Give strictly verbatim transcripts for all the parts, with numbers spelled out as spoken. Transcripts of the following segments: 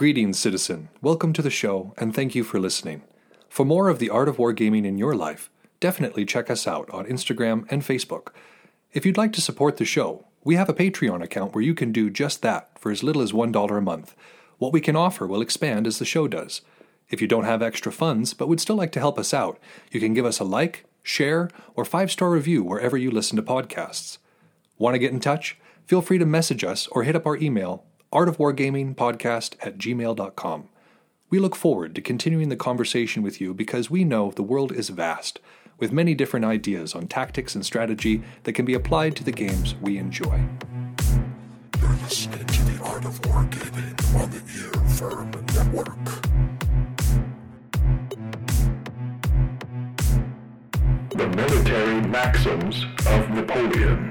Greetings, citizen. Welcome to the show, and thank you for listening. For more of the art of wargaming in your life, definitely check us out on Instagram and Facebook. If you'd like to support the show, we have a Patreon account where you can do just that for as little as one dollar a month. What we can offer will expand as the show does. If you don't have extra funds but would still like to help us out, you can give us a like, share, or five-star review wherever you listen to podcasts. Want to get in touch? Feel free to message us or hit up our email, artofwargamingpodcast at gmail dot com. We look forward to continuing the conversation with you because we know the world is vast, with many different ideas on tactics and strategy that can be applied to the games we enjoy. You're listening to the Art of Wargaming on the EarWyrm Network. The military maxims of Napoleon.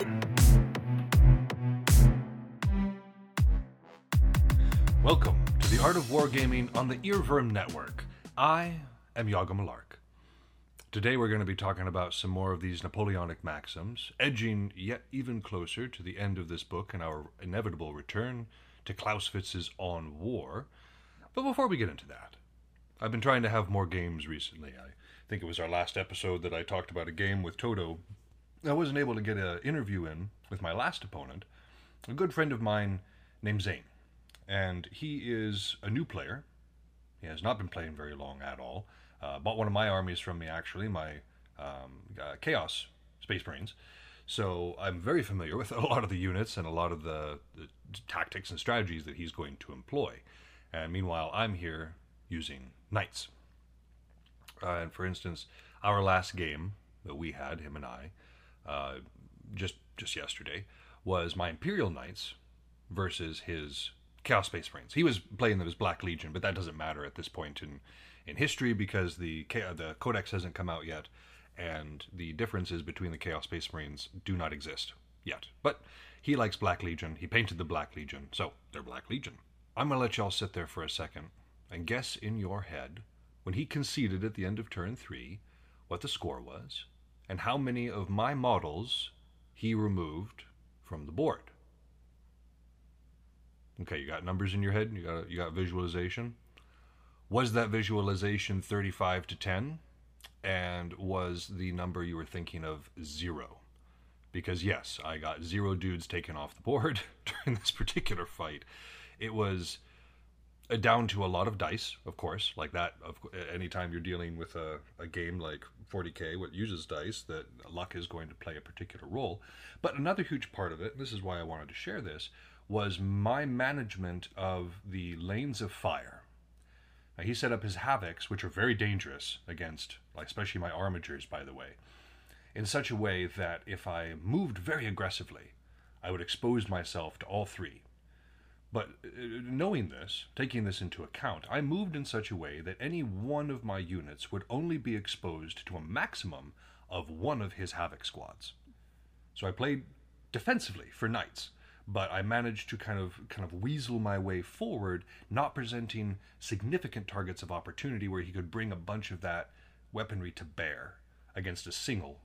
Welcome to the Art of Wargaming on the EarWyrm Network. I am Yaga Malark. Today we're going to be talking about some more of these Napoleonic maxims, edging yet even closer to the end of this book and our inevitable return to Clausewitz's On War. But before we get into that, I've been trying to have more games recently. I I think it was our last episode that I talked about a game with Toto. I wasn't able to get an interview in with my last opponent, a good friend of mine named Zane. And he is a new player. He has not been playing very long at all. Uh, bought one of my armies from me, actually, my um, uh, Chaos Space Marines. So I'm very familiar with a lot of the units and a lot of the, the tactics and strategies that he's going to employ. And meanwhile, I'm here using Knights. Uh, and for instance, our last game that we had, him and I, uh, just just yesterday, was my Imperial Knights versus his Chaos Space Marines. He was playing them as Black Legion, but that doesn't matter at this point in, in history because the the Codex hasn't come out yet, and the differences between the Chaos Space Marines do not exist yet. But he likes Black Legion. He painted the Black Legion, so they're Black Legion. I'm going to let y'all sit there for a second and guess in your head when he conceded at the end of turn three, what the score was, and how many of my models he removed from the board. Okay, you got numbers in your head? You got you got visualization? Was that visualization thirty-five to ten? And was the number you were thinking of zero? Because yes, I got zero dudes taken off the board during this particular fight. It was down to a lot of dice, of course, like that. Of, anytime you're dealing with a, a game like forty K, what uses dice, that luck is going to play a particular role. But another huge part of it, and this is why I wanted to share this, was my management of the lanes of fire. Now, he set up his Havocs, which are very dangerous against, like, especially my Armigers, by the way, in such a way that if I moved very aggressively, I would expose myself to all three. But knowing this, taking this into account, I moved in such a way that any one of my units would only be exposed to a maximum of one of his Havoc squads. So I played defensively for Knights, but I managed to kind of kind of weasel my way forward, not presenting significant targets of opportunity where he could bring a bunch of that weaponry to bear against a single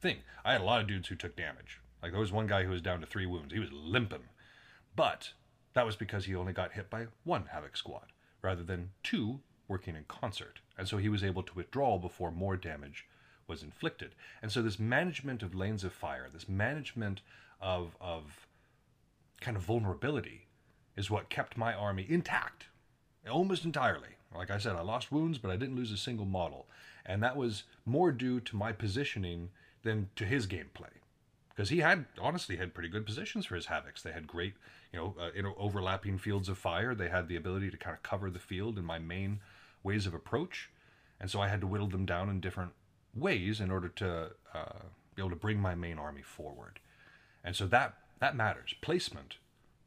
thing. I had a lot of dudes who took damage. Like, there was one guy who was down to three wounds. He was limping. But that was because he only got hit by one Havoc squad, rather than two working in concert, and so he was able to withdraw before more damage was inflicted. And so this management of lanes of fire, this management of of kind of vulnerability, is what kept my army intact, almost entirely. Like I said, I lost wounds, but I didn't lose a single model, and that was more due to my positioning than to his gameplay. Because he had, honestly, had pretty good positions for his Havocs. They had great, you know, uh, you know, overlapping fields of fire. They had the ability to kind of cover the field in my main ways of approach. And so I had to whittle them down in different ways in order to uh, be able to bring my main army forward. And so that, that matters. Placement.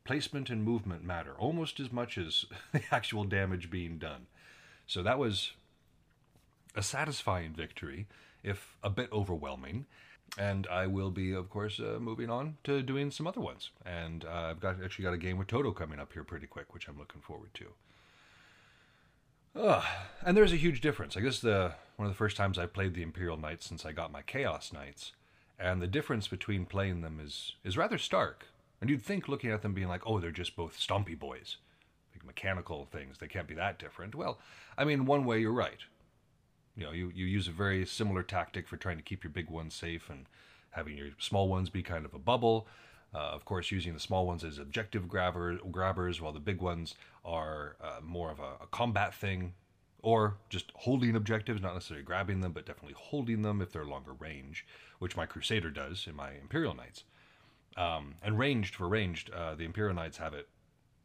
Placement and movement matter almost as much as the actual damage being done. So that was a satisfying victory, if a bit overwhelming. And I will be, of course, uh, moving on to doing some other ones. And uh, I've got actually got a game with Toto coming up here pretty quick, which I'm looking forward to. Ugh. And there's a huge difference. I guess the one of the first times I played the Imperial Knights since I got my Chaos Knights. And the difference between playing them is, is rather stark. And you'd think, looking at them, being like, oh, they're just both stompy boys. Like, mechanical things. They can't be that different. Well, I mean, one way you're right. You know, you, you use a very similar tactic for trying to keep your big ones safe and having your small ones be kind of a bubble. Uh, of course, using the small ones as objective grabber, grabbers, while the big ones are uh, more of a, a combat thing, or just holding objectives, not necessarily grabbing them, but definitely holding them if they're longer range, which my Crusader does in my Imperial Knights. Um, and ranged for ranged, uh, the Imperial Knights have it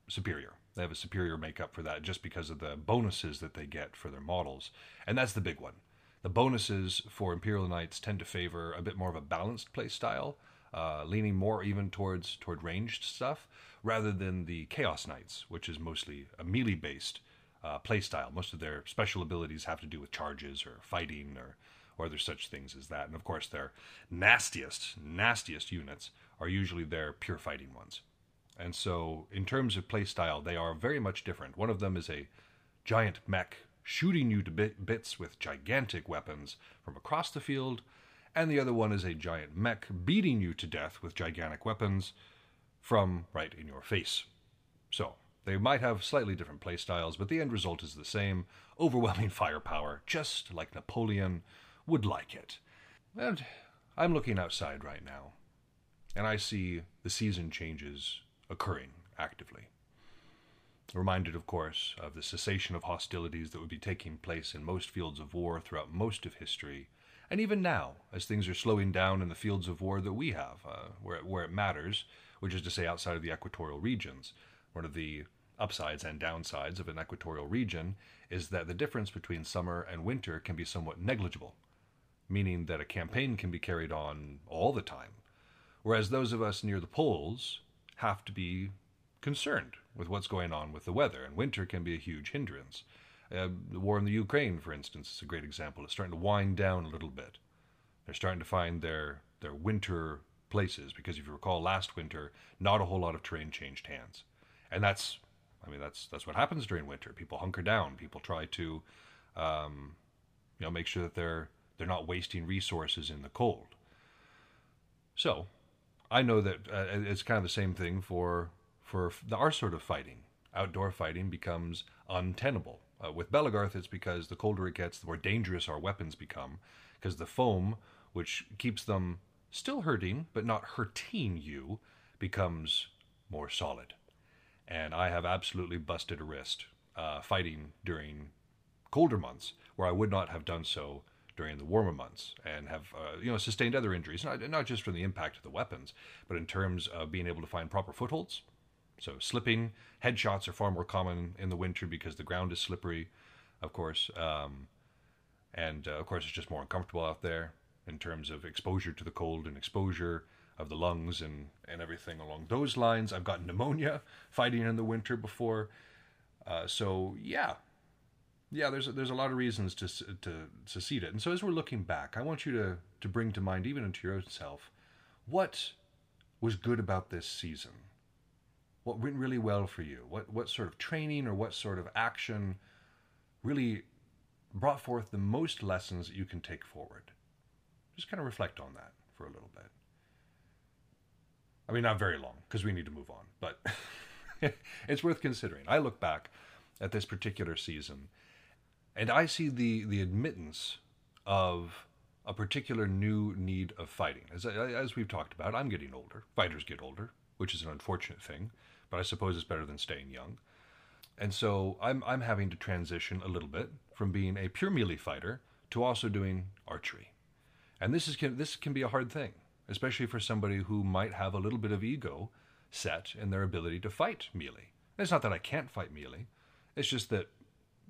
superior. They have a superior makeup for that just because of the bonuses that they get for their models. And that's the big one. The bonuses for Imperial Knights tend to favor a bit more of a balanced play style, Uh, leaning more even towards toward ranged stuff, rather than the Chaos Knights, which is mostly a melee-based uh, playstyle. Most of their special abilities have to do with charges or fighting or, or other such things as that. And of course, their nastiest, nastiest units are usually their pure fighting ones. And so, in terms of playstyle, they are very much different. One of them is a giant mech shooting you to bits with gigantic weapons from across the field, and the other one is a giant mech beating you to death with gigantic weapons from right in your face. So, they might have slightly different playstyles, but the end result is the same. Overwhelming firepower, just like Napoleon would like it. And I'm looking outside right now, and I see the season changes occurring actively. Reminded, of course, of the cessation of hostilities that would be taking place in most fields of war throughout most of history, and even now, as things are slowing down in the fields of war that we have, uh, where, where it matters, which is to say outside of the equatorial regions. One of the upsides and downsides of an equatorial region is that the difference between summer and winter can be somewhat negligible, meaning that a campaign can be carried on all the time, whereas those of us near the poles have to be concerned with what's going on with the weather, and winter can be a huge hindrance. Uh, the war in the Ukraine, for instance, is a great example. It's starting to wind down a little bit. They're starting to find their, their winter places, because if you recall last winter, not a whole lot of terrain changed hands. And that's, I mean, that's that's what happens during winter. People hunker down. People try to, um, you know, make sure that they're they're not wasting resources in the cold. So, I know that uh, it's kind of the same thing for for the, our sort of fighting. Outdoor fighting becomes untenable. Uh, with Belegarth, it's because the colder it gets, the more dangerous our weapons become, because the foam, which keeps them still hurting, but not hurting you, becomes more solid. And I have absolutely busted a wrist uh, fighting during colder months, where I would not have done so during the warmer months, and have uh, you know sustained other injuries, not, not just from the impact of the weapons, but in terms of being able to find proper footholds. So slipping, headshots are far more common in the winter because the ground is slippery, of course. Um, and, uh, of course, it's just more uncomfortable out there in terms of exposure to the cold and exposure of the lungs and, and everything along those lines. I've gotten pneumonia fighting in the winter before. Uh, so, yeah. Yeah, there's, there's a lot of reasons to, to secede it. And so as we're looking back, I want you to, to bring to mind, even into your own self, what was good about this season? What went really well for you? What what sort of training or what sort of action really brought forth the most lessons that you can take forward? Just kind of reflect on that for a little bit. I mean, not very long, because we need to move on, but it's worth considering. I look back at this particular season, and I see the, the admittance of a particular new need of fighting. As, as we've talked about, I'm getting older. Fighters get older, which is an unfortunate thing, but I suppose it's better than staying young. And so I'm I'm having to transition a little bit from being a pure melee fighter to also doing archery. And this is can, this can be a hard thing, especially for somebody who might have a little bit of ego set in their ability to fight melee. And it's not that I can't fight melee. It's just that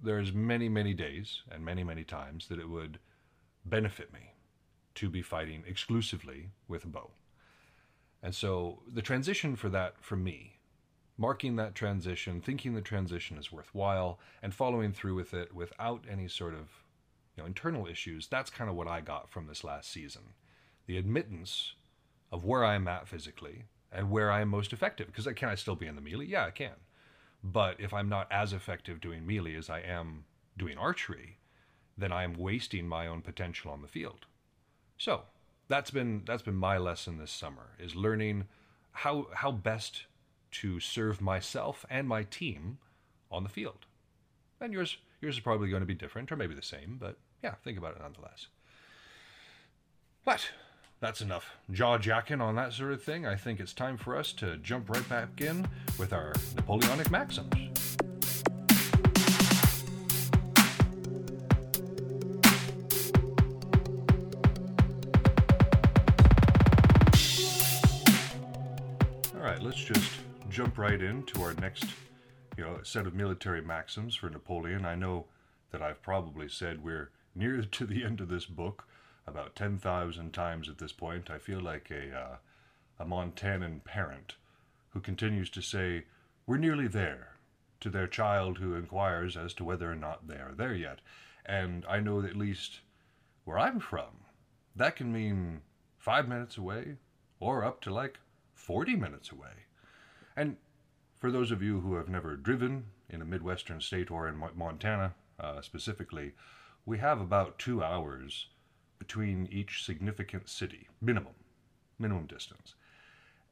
there's many, many days and many, many times that it would benefit me to be fighting exclusively with a bow. And so the transition for that, for me, marking that transition, thinking the transition is worthwhile, and following through with it without any sort of you know, internal issues, that's kind of what I got from this last season. The admittance of where I'm at physically and where I'm most effective. Because can I still be in the melee? Yeah, I can. But if I'm not as effective doing melee as I am doing archery, then I'm wasting my own potential on the field. So That's been that's been my lesson this summer, is learning how how best to serve myself and my team on the field. And yours, yours is probably going to be different, or maybe the same, but yeah, think about it nonetheless. But that's enough jaw-jacking on that sort of thing. I think it's time for us to jump right back in with our Napoleonic Maxims. All right, let's just jump right into our next you know, set of military maxims for Napoleon. I know that I've probably said we're near to the end of this book about ten thousand times at this point. I feel like a, uh, a Montanan parent who continues to say, "We're nearly there," to their child who inquires as to whether or not they are there yet. And I know that at least where I'm from, that can mean five minutes away or up to like forty minutes away. And for those of you who have never driven in a Midwestern state or in Montana uh, specifically, we have about two hours between each significant city, minimum, minimum distance.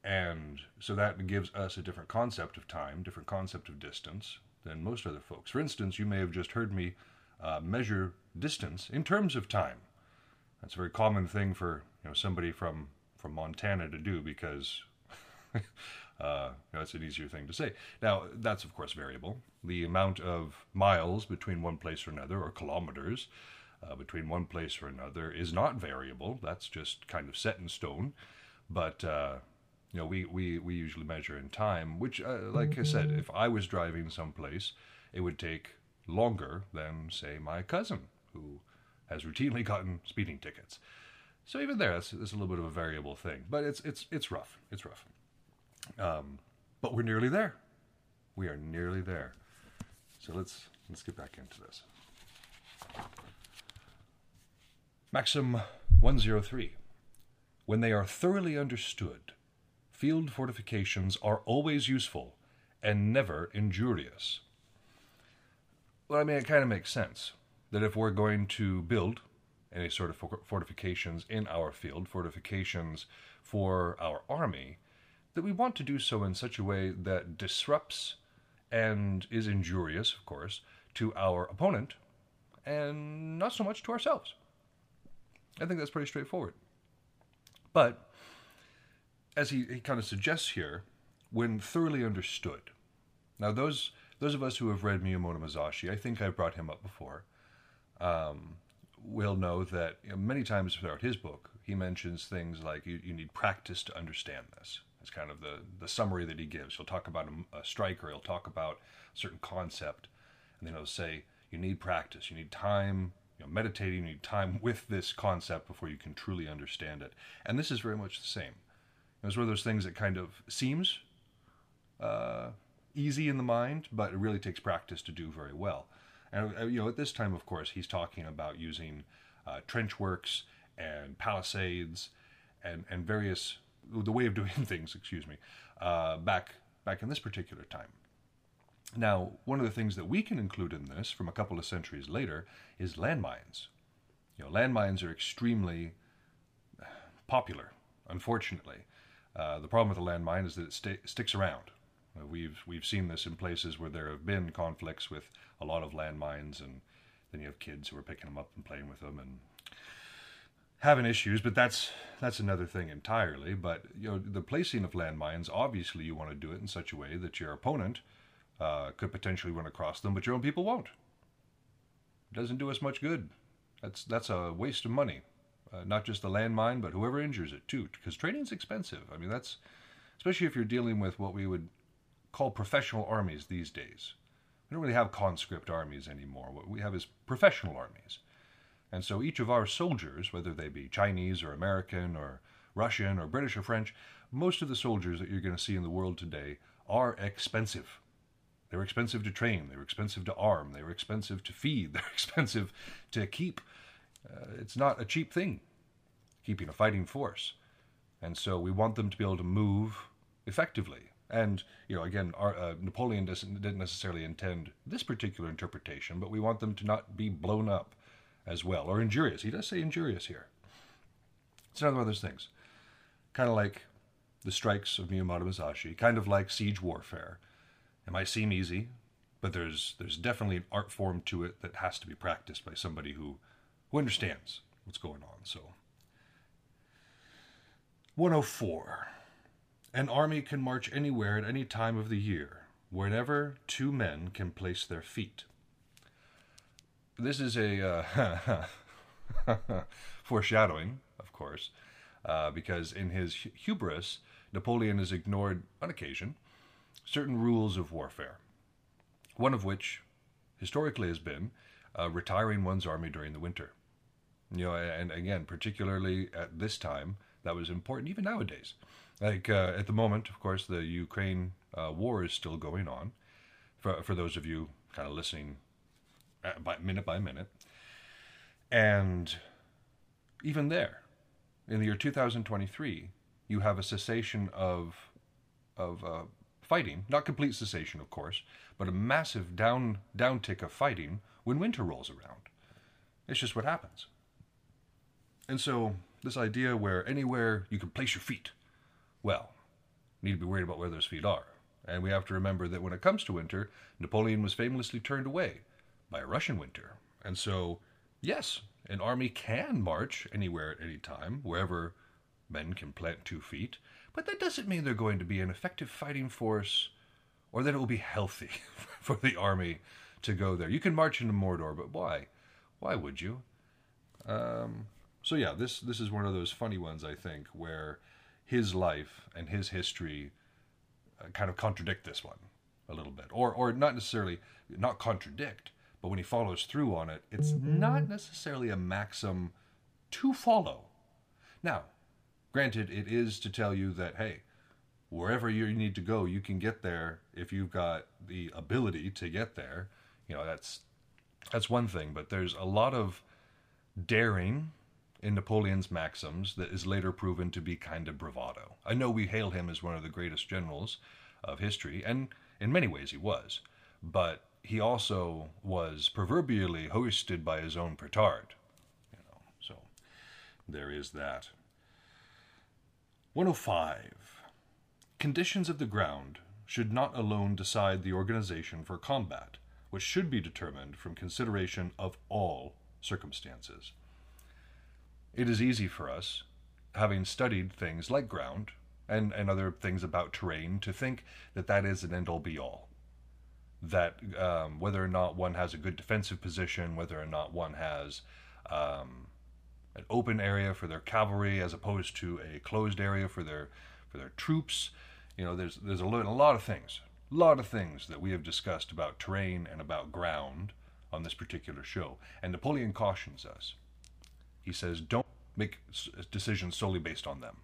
And so that gives us a different concept of time, different concept of distance than most other folks. For instance, you may have just heard me uh, measure distance in terms of time. That's a very common thing for you know somebody from, from Montana to do because uh, you know, it's an easier thing to say. Now, that's of course variable. The amount of miles between one place or another, or kilometers, Uh, between one place or another is not variable. That's just kind of set in stone. But, uh, you know, we, we, we usually measure in time, which, uh, like I said, if I was driving someplace, it would take longer than, say, my cousin, who has routinely gotten speeding tickets. So even there, that's, that's a little bit of a variable thing. But it's it's it's rough. It's rough. Um, but we're nearly there. We are nearly there. So let's let's get back into this. Maxim one oh three. When they are thoroughly understood, field fortifications are always useful and never injurious. Well, I mean, it kind of makes sense that if we're going to build any sort of fortifications in our field, fortifications for our army, that we want to do so in such a way that disrupts and is injurious, of course, to our opponent and not so much to ourselves. I think that's pretty straightforward. But, as he, he kind of suggests here, when thoroughly understood. Now, those those of us who have read Miyamoto Musashi, I think I've brought him up before, um, will know that you know, many times throughout his book, he mentions things like, you, you need practice to understand this. It's kind of the, the summary that he gives. He'll talk about a, a strike, or he'll talk about a certain concept, and then he'll say, you need practice, you need time. You know, meditating, you need time with this concept before you can truly understand it. And this is very much the same. It's one of those things that kind of seems uh, easy in the mind, but it really takes practice to do very well. And, you know, at this time, of course, he's talking about using uh, trench works and palisades and, and various, the way of doing things, excuse me, uh, back back in this particular time. Now, one of the things that we can include in this from a couple of centuries later is landmines. You know, landmines are extremely popular, unfortunately. Uh, the problem with a landmine is that it st- sticks around. Uh, we've we've seen this in places where there have been conflicts with a lot of landmines, and then you have kids who are picking them up and playing with them and having issues, but that's that's another thing entirely. But, you know, the placing of landmines, obviously you want to do it in such a way that your opponent Uh, could potentially run across them, but your own people won't. It doesn't do us much good. That's that's a waste of money. Uh, not just the landmine, but whoever injures it too, because training's expensive. I mean, that's especially if you're dealing with what we would call professional armies these days. We don't really have conscript armies anymore. What we have is professional armies. And so each of our soldiers, whether they be Chinese or American or Russian or British or French, most of the soldiers that you're going to see in the world today are expensive. They were expensive to train, they were expensive to arm, they were expensive to feed, they were expensive to keep. Uh, it's not a cheap thing, keeping a fighting force. And so we want them to be able to move effectively. And, you know, again, our, uh, Napoleon doesn't, didn't necessarily intend this particular interpretation, but we want them to not be blown up as well, or injurious. He does say injurious here. It's another one of those things. Kind of like the strikes of Miyamoto Musashi, kind of like siege warfare. It might seem easy, but there's there's definitely an art form to it that has to be practiced by somebody who who understands what's going on. So one oh four. An army can march anywhere at any time of the year, wherever two men can place their feet. This is a uh, foreshadowing, of course, uh, because in his hubris, Napoleon has ignored, on occasion, certain rules of warfare. One of which, historically, has been uh, retiring one's army during the winter. You know, and again, particularly at this time, that was important, even nowadays. Like, uh, at the moment, of course, the Ukraine uh, war is still going on, for, for those of you kind of listening by, minute by minute. And even there, in the year two thousand twenty-three, you have a cessation of, of uh, fighting. Not complete cessation, of course, but a massive down downtick of fighting when winter rolls around. It's just what happens. And so, this idea where anywhere you can place your feet, well, you need to be worried about where those feet are. And we have to remember that when it comes to winter, Napoleon was famously turned away by a Russian winter. And so, yes, an army can march anywhere at any time, wherever men can plant two feet, but that doesn't mean they're going to be an effective fighting force or that it will be healthy for the army to go there. You can march into Mordor, but why? Why would you? Um, so yeah, this, this is one of those funny ones, I think, where his life and his history uh, kind of contradict this one a little bit. Or, or not necessarily, not contradict, but when he follows through on it, it's not necessarily a maxim to follow. Now, granted, it is to tell you that, hey, wherever you need to go, you can get there if you've got the ability to get there. You know, that's that's one thing, but there's a lot of daring in Napoleon's maxims that is later proven to be kind of bravado. I know we hail him as one of the greatest generals of history, and in many ways he was, but he also was proverbially hoisted by his own petard. You know, so there is that. one oh five. Conditions of the ground should not alone decide the organization for combat, which should be determined from consideration of all circumstances. It is easy for us, having studied things like ground and, and other things about terrain, to think that that is an end-all be-all. That um, whether or not one has a good defensive position, whether or not one has um, an open area for their cavalry as opposed to a closed area for their for their troops. You know, there's, there's a lot of things, a lot of things that we have discussed about terrain and about ground on this particular show. And Napoleon cautions us. He says, don't make decisions solely based on them.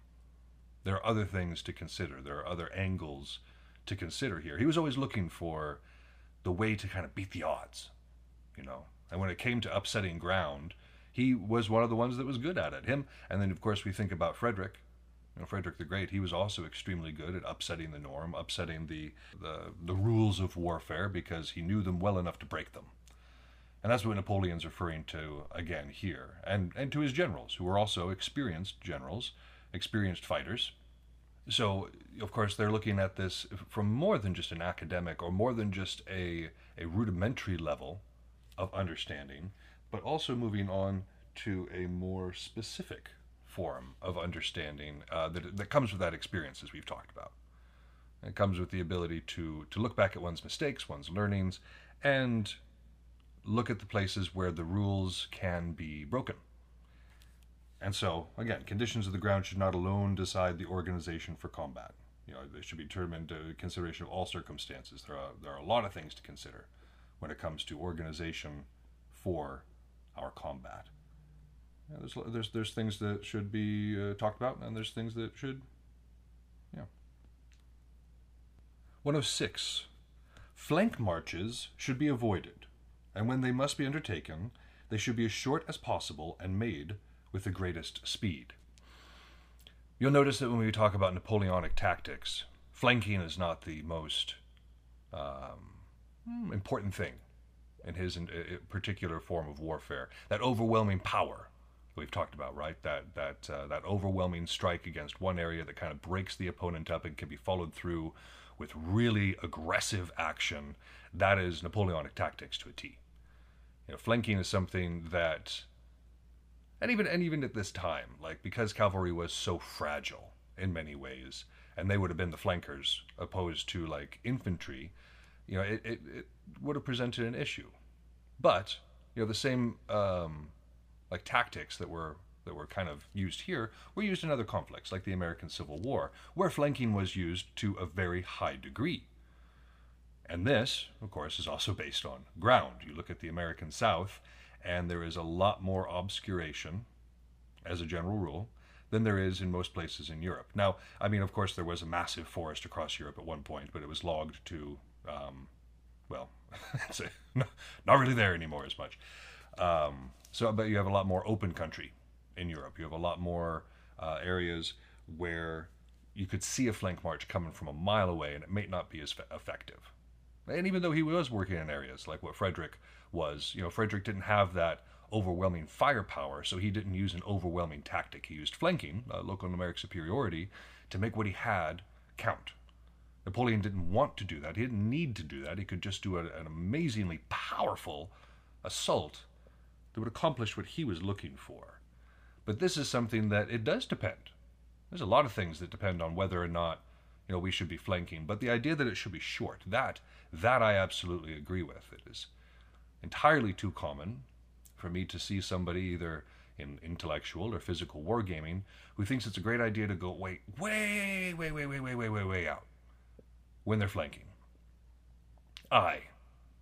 There are other things to consider. There are other angles to consider here. He was always looking for the way to kind of beat the odds, you know. And when it came to upsetting ground, he was one of the ones that was good at it. Him, and then of course we think about Frederick. You know, Frederick the Great, he was also extremely good at upsetting the norm, upsetting the, the, the rules of warfare because he knew them well enough to break them. And that's what Napoleon's referring to again here, and, and to his generals, who were also experienced generals, experienced fighters. So, of course, they're looking at this from more than just an academic or more than just a, a rudimentary level of understanding, but also moving on to a more specific form of understanding uh, that, that comes with that experience, as we've talked about. It comes with the ability to, to look back at one's mistakes, one's learnings, and look at the places where the rules can be broken. And so, again, conditions of the ground should not alone decide the organization for combat. You know, they should be determined to consideration of all circumstances. There are, there are a lot of things to consider when it comes to organization for our combat. Yeah, there's, there's, there's things that should be uh, talked about, and there's things that should, yeah. one oh six. Flank marches should be avoided, and when they must be undertaken, they should be as short as possible and made with the greatest speed. You'll notice that when we talk about Napoleonic tactics, flanking is not the most um, important thing in his in, in particular form of warfare. That overwhelming power we've talked about, right? That that uh, that overwhelming strike against one area that kind of breaks the opponent up and can be followed through with really aggressive action. That is Napoleonic tactics to a T. You know, flanking is something that, and even and even at this time, like, because cavalry was so fragile in many ways, and they would have been the flankers opposed to, like, infantry, you know, it, it, it would have presented an issue. But, you know, the same, um, like, tactics that were that were kind of used here were used in other conflicts, like the American Civil War, where flanking was used to a very high degree. And this, of course, is also based on ground. You look at the American South, and there is a lot more obscuration, as a general rule, than there is in most places in Europe. Now, I mean, of course, there was a massive forest across Europe at one point, but it was logged to, um, well, it's a, not really there anymore as much. Um, so, but you have a lot more open country in Europe. You have a lot more uh, areas where you could see a flank march coming from a mile away, and it may not be as effective. And even though he was working in areas like what Frederick was, you know, Frederick didn't have that overwhelming firepower, so he didn't use an overwhelming tactic. He used flanking, uh, local numeric superiority, to make what he had count. Napoleon didn't want to do that. He didn't need to do that. He could just do a, an amazingly powerful assault that would accomplish what he was looking for. But this is something that it does depend. There's a lot of things that depend on whether or not, you know, we should be flanking. But the idea that it should be short, that, that I absolutely agree with. It is entirely too common for me to see somebody either in intellectual or physical wargaming who thinks it's a great idea to go way, way, way, way, way, way, way, way, way out when they're flanking. I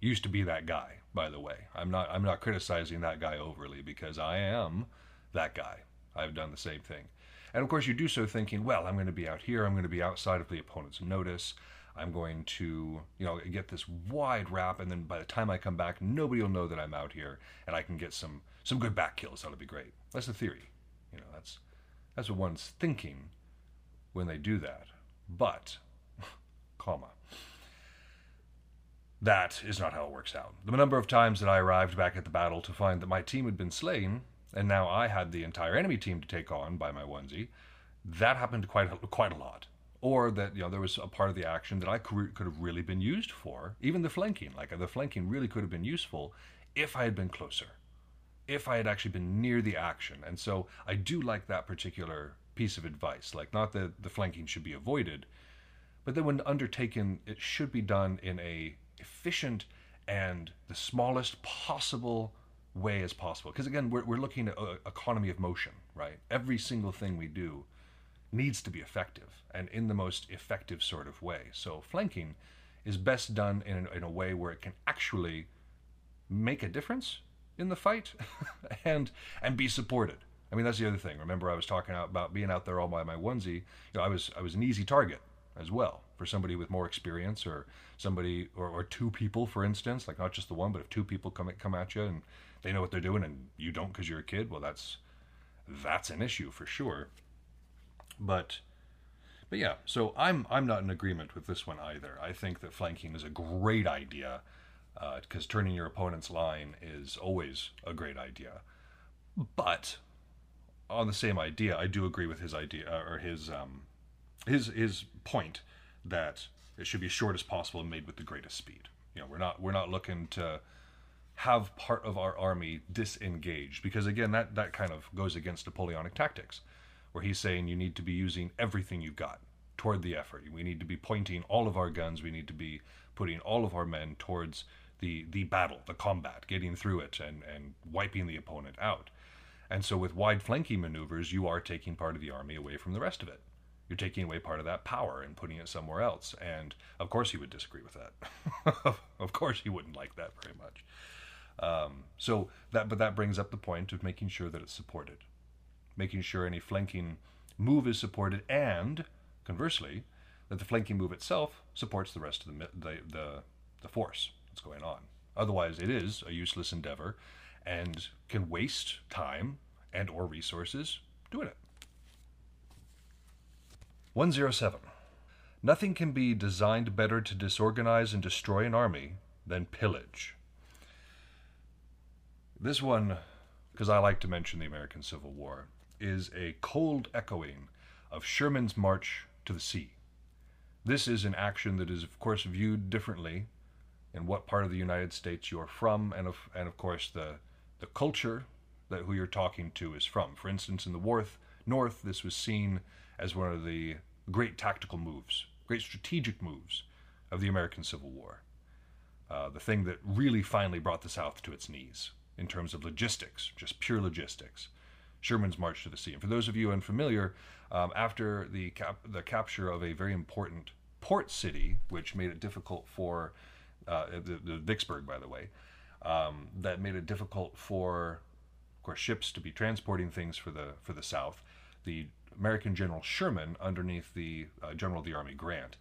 used to be that guy, by the way. I'm not, I'm not criticizing that guy overly, because I am that guy. I've done the same thing. And of course you do so thinking, well, I'm going to be out here, I'm going to be outside of the opponent's notice, I'm going to, you know, get this wide wrap, and then by the time I come back, nobody will know that I'm out here, and I can get some, some good back kills. That'll be great. That's the theory. You know, that's, that's what one's thinking when they do that. But, comma, that is not how it works out. The number of times that I arrived back at the battle to find that my team had been slain, and now I had the entire enemy team to take on by my onesie, that happened quite a, quite a lot. Or that, you know, there was a part of the action that I could have really been used for, even the flanking. Like, the flanking really could have been useful if I had been closer, if I had actually been near the action. And so I do like that particular piece of advice. Like, not that the flanking should be avoided, but then when undertaken, it should be done in a efficient and the smallest possible way as possible. Because again, we're, we're looking at uh, economy of motion, right? Every single thing we do needs to be effective, and in the most effective sort of way. So flanking is best done in, in a way where it can actually make a difference in the fight and and be supported. I mean, that's the other thing. Remember, I was talking about being out there all by my onesie. You know, I was I was an easy target as well for somebody with more experience, or somebody or, or two people, for instance, like not just the one, but if two people come at, come at you and they know what they're doing and you don't because you're a kid, well, that's that's an issue for sure. But, but yeah, so I'm I'm not in agreement with this one either. I think that flanking is a great idea, because uh, turning your opponent's line is always a great idea. But on the same idea, I do agree with his idea or his um, his his point that it should be as short as possible and made with the greatest speed. You know, we're not we're not looking to have part of our army disengaged, because again, that that kind of goes against Napoleonic tactics, where he's saying you need to be using everything you've got toward the effort. We need to be pointing all of our guns. We need to be putting all of our men towards the, the battle, the combat, getting through it and, and wiping the opponent out. And so with wide flanking maneuvers, you are taking part of the army away from the rest of it. You're taking away part of that power and putting it somewhere else. And of course he would disagree with that. Of course he wouldn't like that very much. Um, so that, but that brings up the point of making sure that it's supported, making sure any flanking move is supported, and, conversely, that the flanking move itself supports the rest of the the, the the force that's going on. Otherwise, it is a useless endeavor and can waste time and or resources doing it. one oh seven. Nothing can be designed better to disorganize and destroy an army than pillage. This one, because I like to mention the American Civil War, is a cold echoing of Sherman's march to the sea. This is an action that is, of course, viewed differently in what part of the United States you're from, and of, and of course the, the culture that who you're talking to is from. For instance, in the North, North, this was seen as one of the great tactical moves, great strategic moves of the American Civil War. Uh, the thing that really finally brought the South to its knees in terms of logistics, just pure logistics. Sherman's march to the sea. And for those of you unfamiliar, um, after the cap the capture of a very important port city, which made it difficult for uh, the, the Vicksburg, by the way, um, that made it difficult for, of course, ships to be transporting things for the for the South. The American General Sherman, underneath the uh, General of the Army Grant,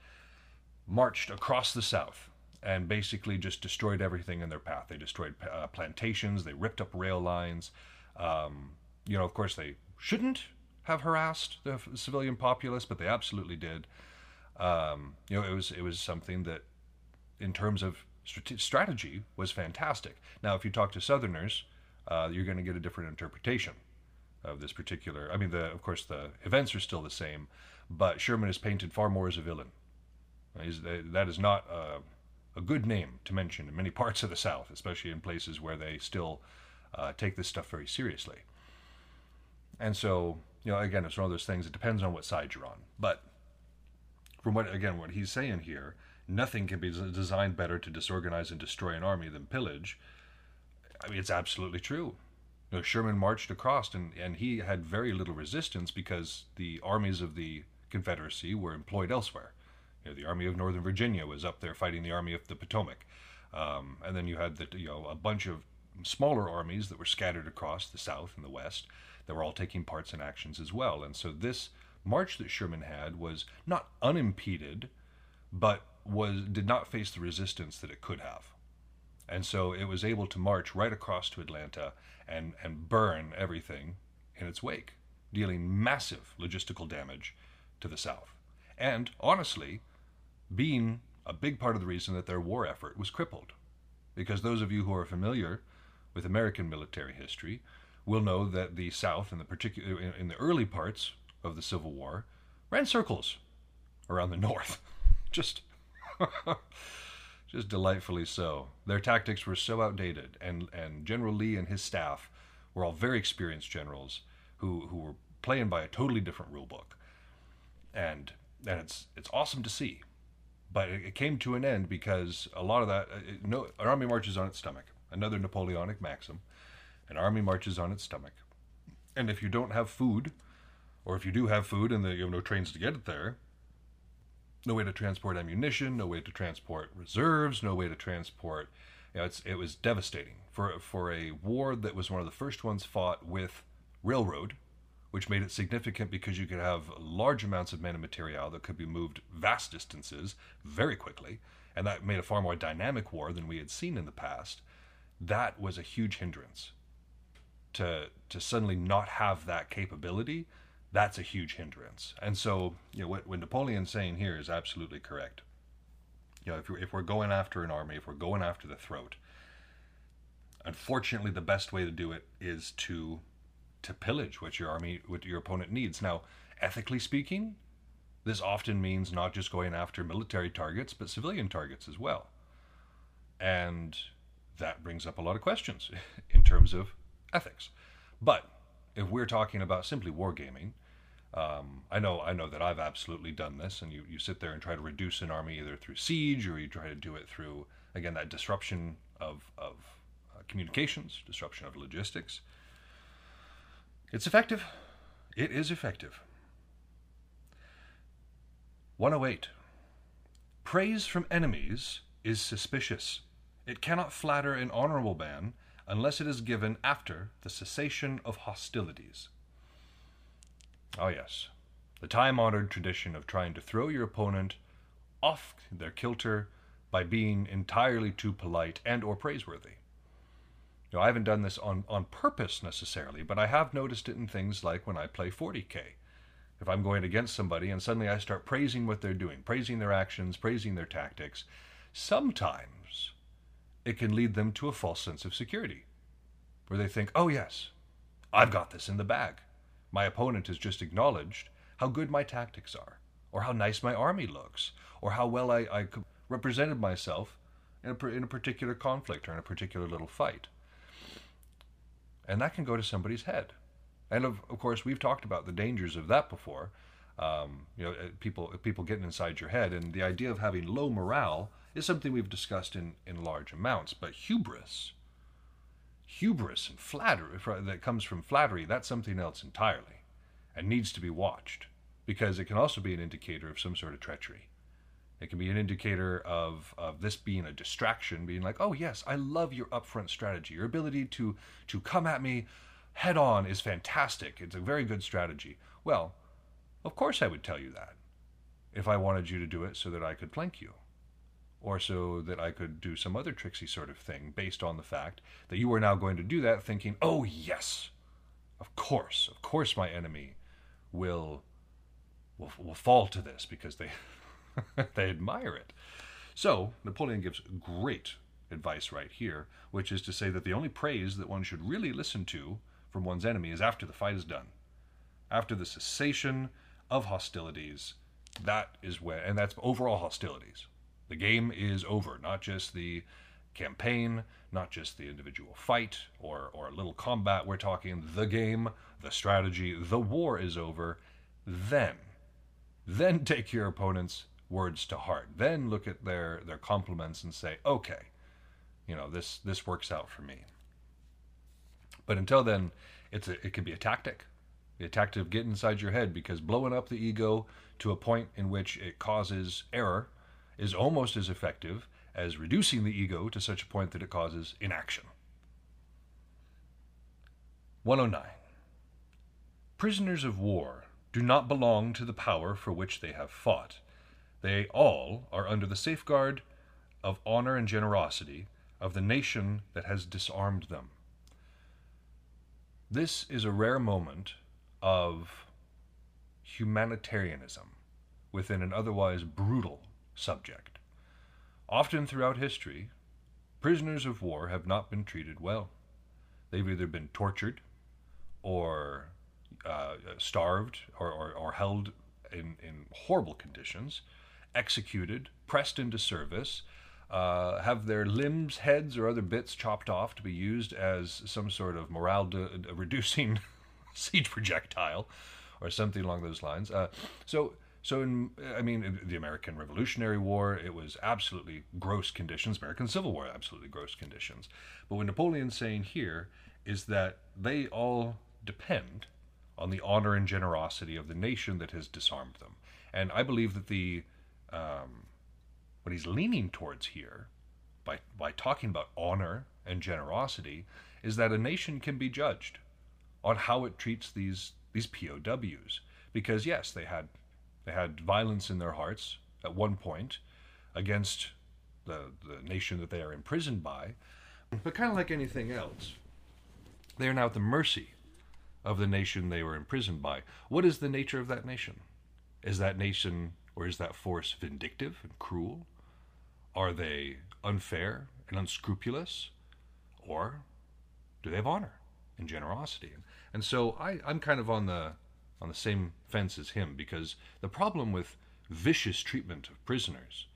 marched across the South and basically just destroyed everything in their path. They destroyed uh, plantations. They ripped up rail lines. Um, you know, of course, they shouldn't have harassed the civilian populace, but they absolutely did. Um, you know, it was it was something that, in terms of strategy, was fantastic. Now, if you talk to Southerners, uh, you're going to get a different interpretation of this particular. I mean, the, of course, the events are still the same, but Sherman is painted far more as a villain. He's, that is not a, a good name to mention in many parts of the South, especially in places where they still uh, take this stuff very seriously. And so, you know, again, it's one of those things. It depends on what side you're on. But from what, again, what he's saying here, nothing can be designed better to disorganize and destroy an army than pillage. I mean, it's absolutely true. You know, Sherman marched across, and, and he had very little resistance because the armies of the Confederacy were employed elsewhere. You know, the Army of Northern Virginia was up there fighting the Army of the Potomac. Um, and then you had the, you know, a bunch of smaller armies that were scattered across the South and the West. They were all taking parts in actions as well. And so this march that Sherman had was not unimpeded, but was did not face the resistance that it could have. And so it was able to march right across to Atlanta and, and burn everything in its wake, dealing massive logistical damage to the South. And honestly, being a big part of the reason that their war effort was crippled. Because those of you who are familiar with American military history will know that the South, in the particular in, in the early parts of the Civil War, ran circles around the North, just, just delightfully so. Their tactics were so outdated, and and General Lee and his staff were all very experienced generals who who were playing by a totally different rule book, and and it's it's awesome to see, but it, it came to an end because a lot of that it, no an army marches on its stomach, another Napoleonic maxim. An army marches on its stomach. And if you don't have food, or if you do have food and you have no trains to get it there, no way to transport ammunition, no way to transport reserves, no way to transport... You know, it's, it was devastating for, for a war that was one of the first ones fought with railroad, which made it significant because you could have large amounts of men and material that could be moved vast distances very quickly, and that made a far more dynamic war than we had seen in the past. That was a huge hindrance. To, to suddenly not have that capability, that's a huge hindrance. And so, you know, what, what Napoleon's saying here is absolutely correct. You know, if we're, if we're going after an army, if we're going after the throat, unfortunately, the best way to do it is to to pillage what your army, what your opponent needs. Now, ethically speaking, this often means not just going after military targets, but civilian targets as well. And that brings up a lot of questions in terms of ethics. But if we're talking about simply wargaming, um, I know I know that I've absolutely done this, and you, you sit there and try to reduce an army either through siege, or you try to do it through, again, that disruption of, of uh, communications, disruption of logistics. It's effective. It is effective. one oh eight. Praise from enemies is suspicious. It cannot flatter an honorable man, unless it is given after the cessation of hostilities. Oh yes, the time-honored tradition of trying to throw your opponent off their kilter by being entirely too polite and or praiseworthy. Now, I haven't done this on, on purpose necessarily, but I have noticed it in things like when I play forty K. If I'm going against somebody and suddenly I start praising what they're doing, praising their actions, praising their tactics, sometimes it can lead them to a false sense of security, where they think, oh yes, I've got this in the bag. My opponent has just acknowledged how good my tactics are, or how nice my army looks, or how well I, I represented myself in a, in a particular conflict or in a particular little fight. And that can go to somebody's head. And of, of course, we've talked about the dangers of that before. Um, you know, people people getting inside your head, and the idea of having low morale is something we've discussed in, in large amounts. But hubris, hubris and flattery that comes from flattery, that's something else entirely, and needs to be watched, because it can also be an indicator of some sort of treachery. It can be an indicator of, of this being a distraction, being like, oh yes, I love your upfront strategy. Your ability to to come at me head on is fantastic. It's a very good strategy. Well, of course I would tell you that if I wanted you to do it so that I could flank you, or so that I could do some other tricksy sort of thing based on the fact that you are now going to do that thinking, oh yes, of course, of course my enemy will will, will fall to this because they they admire it. So Napoleon gives great advice right here, which is to say that the only praise that one should really listen to from one's enemy is after the fight is done. After the cessation of hostilities, that is where, and that's overall hostilities. The game is over, not just the campaign, not just the individual fight or, or a little combat. We're talking the game, the strategy, the war is over. Then, then take your opponent's words to heart. Then look at their, their compliments and say, okay, you know, this, this works out for me. But until then, it's a, it can be a tactic. The tactic of getting inside your head, because blowing up the ego to a point in which it causes error is almost as effective as reducing the ego to such a point that it causes inaction. one oh nine. Prisoners of war do not belong to the power for which they have fought. They all are under the safeguard of honor and generosity of the nation that has disarmed them. This is a rare moment of humanitarianism within an otherwise brutal subject. Often throughout history, prisoners of war have not been treated well. They've either been tortured or uh, starved or, or, or held in, in horrible conditions, executed, pressed into service, uh, have their limbs, heads, or other bits chopped off to be used as some sort of morale-reducing siege projectile, or something along those lines. Uh, so, so in, I mean, in the American Revolutionary War, it was absolutely gross conditions. American Civil War, absolutely gross conditions. But what Napoleon's saying here is that they all depend on the honor and generosity of the nation that has disarmed them. And I believe that the um, what he's leaning towards here, by by talking about honor and generosity, is that a nation can be judged on how it treats these these P O Ws, because yes, they had they had violence in their hearts at one point against the the nation that they are imprisoned by, but kind of like anything else, they are now at the mercy of the nation they were imprisoned by. What is the nature of that nation? Is that nation or is that force vindictive and cruel? Are they unfair and unscrupulous, or do they have honor and generosity? And so I, I'm kind of on the on the same fence as him, because the problem with vicious treatment of prisoners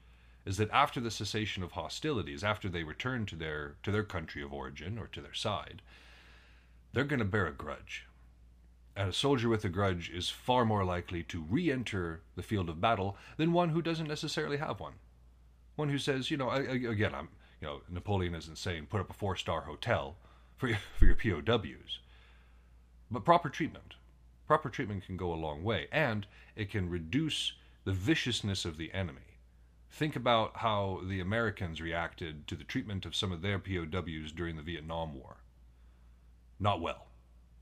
is that after the cessation of hostilities, after they return to their to their country of origin or to their side, they're going to bear a grudge. And a soldier with a grudge is far more likely to re-enter the field of battle than one who doesn't necessarily have one. One who says, you know, I, I, again, I'm, you know, Napoleon isn't saying put up a four-star hotel for your, for your P O Ws. But proper treatment. Proper treatment can go a long way, and it can reduce the viciousness of the enemy. Think about how the Americans reacted to the treatment of some of their P O Ws during the Vietnam War. Not well.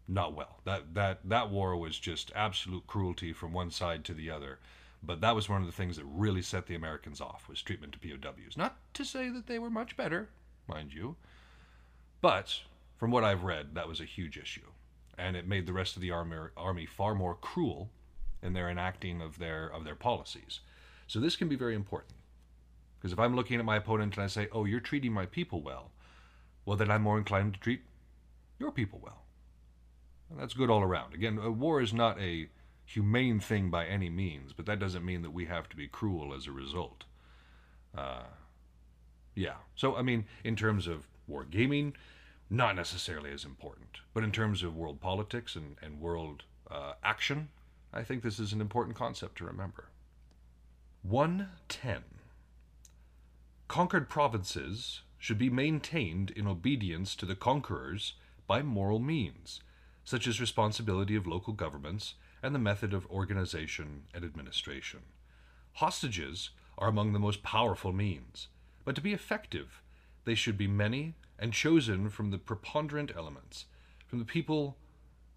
Not well. That, that, that war was just absolute cruelty from one side to the other. But that was one of the things that really set the Americans off, was treatment to P O Ws. Not to say that they were much better, mind you, but from what I've read, that was a huge issue, and it made the rest of the army, army far more cruel in their enacting of their of their policies. So this can be very important, because if I'm looking at my opponent and I say, oh, you're treating my people well, well, then I'm more inclined to treat your people well. And that's good all around. Again, a war is not a humane thing by any means, but that doesn't mean that we have to be cruel as a result. Uh, yeah. So, I mean, in terms of wargaming, not necessarily as important. But in terms of world politics and, and world uh, action, I think this is an important concept to remember. one ten. Conquered provinces should be maintained in obedience to the conquerors by moral means, such as responsibility of local governments and the method of organization and administration. Hostages are among the most powerful means, but to be effective, they should be many and chosen from the preponderant elements. From the people,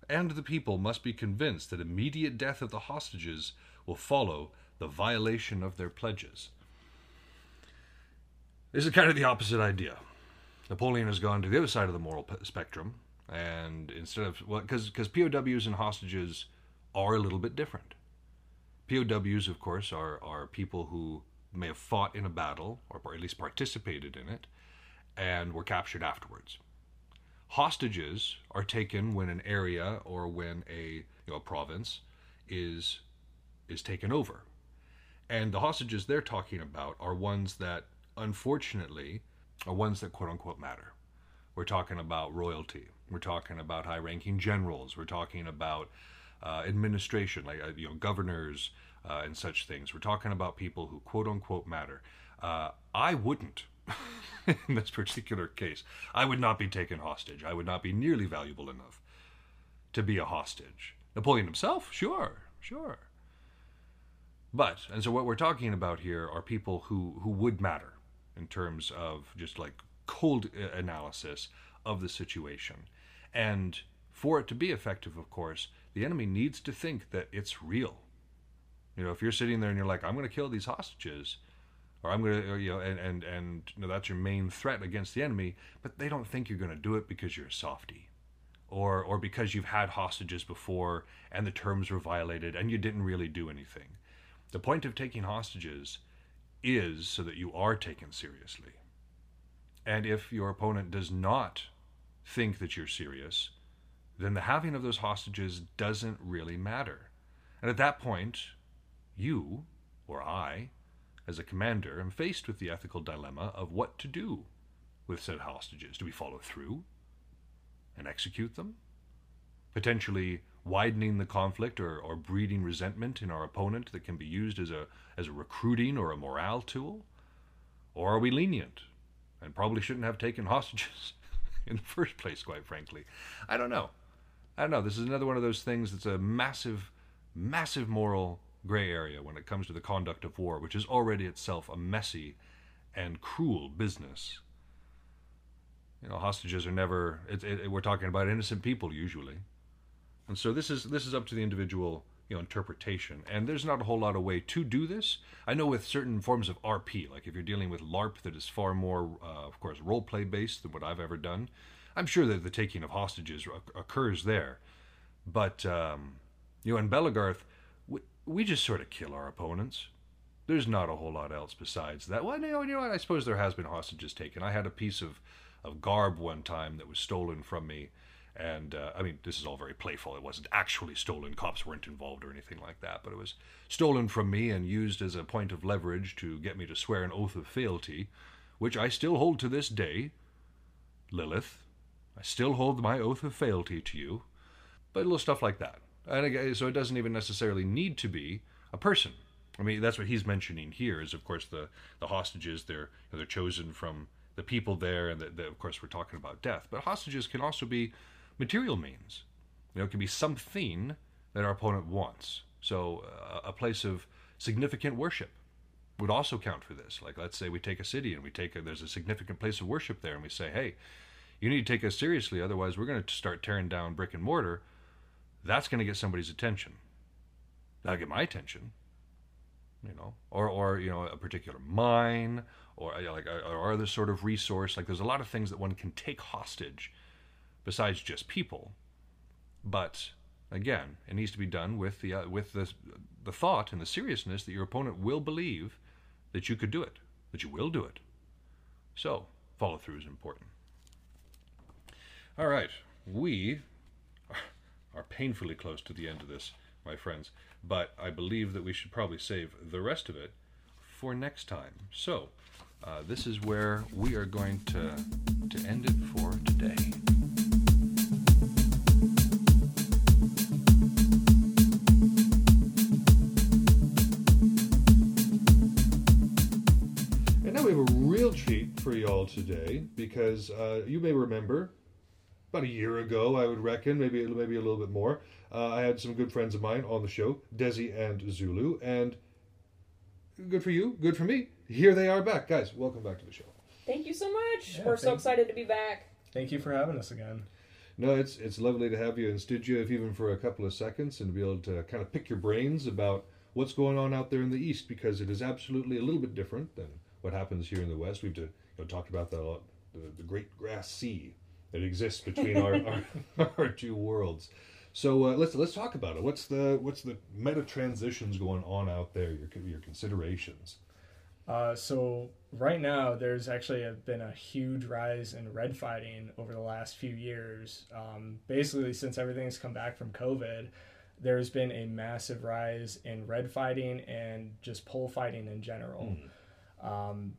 and the people must be convinced that immediate death of the hostages will follow the violation of their pledges. This is kind of the opposite idea. Napoleon has gone to the other side of the moral spectrum, and instead of... well, because P O Ws and hostages are a little bit different. P O Ws, of course, are, are people who may have fought in a battle, or at least participated in it, and were captured afterwards. Hostages are taken when an area or when a, you know, a province is is taken over. And the hostages they're talking about are ones that, unfortunately, are ones that quote-unquote matter. We're talking about royalty. We're talking about high-ranking generals. We're talking about uh, administration, like uh, you know, governors uh, and such things. We're talking about people who quote-unquote matter. Uh, I wouldn't, in this particular case. I would not be taken hostage. I would not be nearly valuable enough to be a hostage. Napoleon himself? Sure, sure. But, and so what we're talking about here are people who, who would matter, in terms of just like cold analysis of the situation. And for it to be effective, of course, the enemy needs to think that it's real. You know, if you're sitting there and you're like, I'm going to kill these hostages, or I'm going to, you know, and, and, and you know, that's your main threat against the enemy, but they don't think you're going to do it because you're a softie, or, or because you've had hostages before and the terms were violated and you didn't really do anything. The point of taking hostages is so that you are taken seriously. And if your opponent does not think that you're serious, then the having of those hostages doesn't really matter. And at that point, you, or I, as a commander, am faced with the ethical dilemma of what to do with said hostages. Do we follow through and execute them, potentially widening the conflict or, or breeding resentment in our opponent that can be used as a as a recruiting or a morale tool? Or are we lenient and probably shouldn't have taken hostages in the first place, quite frankly? I don't know. I don't know. This is another one of those things that's a massive, massive moral gray area when it comes to the conduct of war, which is already itself a messy and cruel business. You know, hostages are never... It, it, we're talking about innocent people, usually. And so this is this is up to the individual, you know, interpretation. And there's not a whole lot of way to do this. I know with certain forms of R P, like if you're dealing with LARP, that is far more, uh, of course, role-play based than what I've ever done. I'm sure that the taking of hostages occurs there. But, um, you know, in Belegarth, we, we just sort of kill our opponents. There's not a whole lot else besides that. Well, you know, you know what? I suppose there has been hostages taken. I had a piece of, of garb one time that was stolen from me. And, uh, I mean, this is all very playful. It wasn't actually stolen. Cops weren't involved or anything like that. But it was stolen from me and used as a point of leverage to get me to swear an oath of fealty, which I still hold to this day. Lilith, I still hold my oath of fealty to you. But little stuff like that. And again, so it doesn't even necessarily need to be a person. I mean, that's what he's mentioning here is, of course, the, the hostages, they're, you know, they're chosen from the people there. And, the, the, of course, we're talking about death. But hostages can also be material means. You know, it can be something that our opponent wants. So uh, a place of significant worship would also count for this. Like, let's say we take a city and we take a, there's a significant place of worship there, and we say, hey, you need to take us seriously, otherwise we're going to start tearing down brick and mortar. That's going to get somebody's attention. That'll get my attention. You know, or, or you know, a particular mine, or you know, like a, or other sort of resource. Like, there's a lot of things that one can take hostage besides just people. But again, it needs to be done with the uh, with the the thought and the seriousness that your opponent will believe that you could do it, that you will do it. So follow through is important. All right, we are painfully close to the end of this, my friends, but I believe that we should probably save the rest of it for next time. So uh, this is where we are going to, to end it for today. Treat for y'all today, because uh, you may remember about a year ago, I would reckon, maybe maybe a little bit more, uh, I had some good friends of mine on the show, Desi and Zulu, and good for you, good for me, here they are back. Guys, welcome back to the show. Thank you so much. Yeah, We're so excited to be back. Thank you for having us again. No, it's it's lovely to have you in studio, if even for a couple of seconds, and to be able to kind of pick your brains about what's going on out there in the East, because it is absolutely a little bit different than what happens here in the West. We've to, you know, talked about that a lot, the, the great grass sea that exists between our, our our two worlds. So uh, let's let's talk about it. What's the what's the meta transitions going on out there? Your your considerations. Uh, so right now, there's actually a, been a huge rise in red fighting over the last few years. Um, basically, since everything's come back from COVID, there's been a massive rise in red fighting and just pole fighting in general. Mm. Um,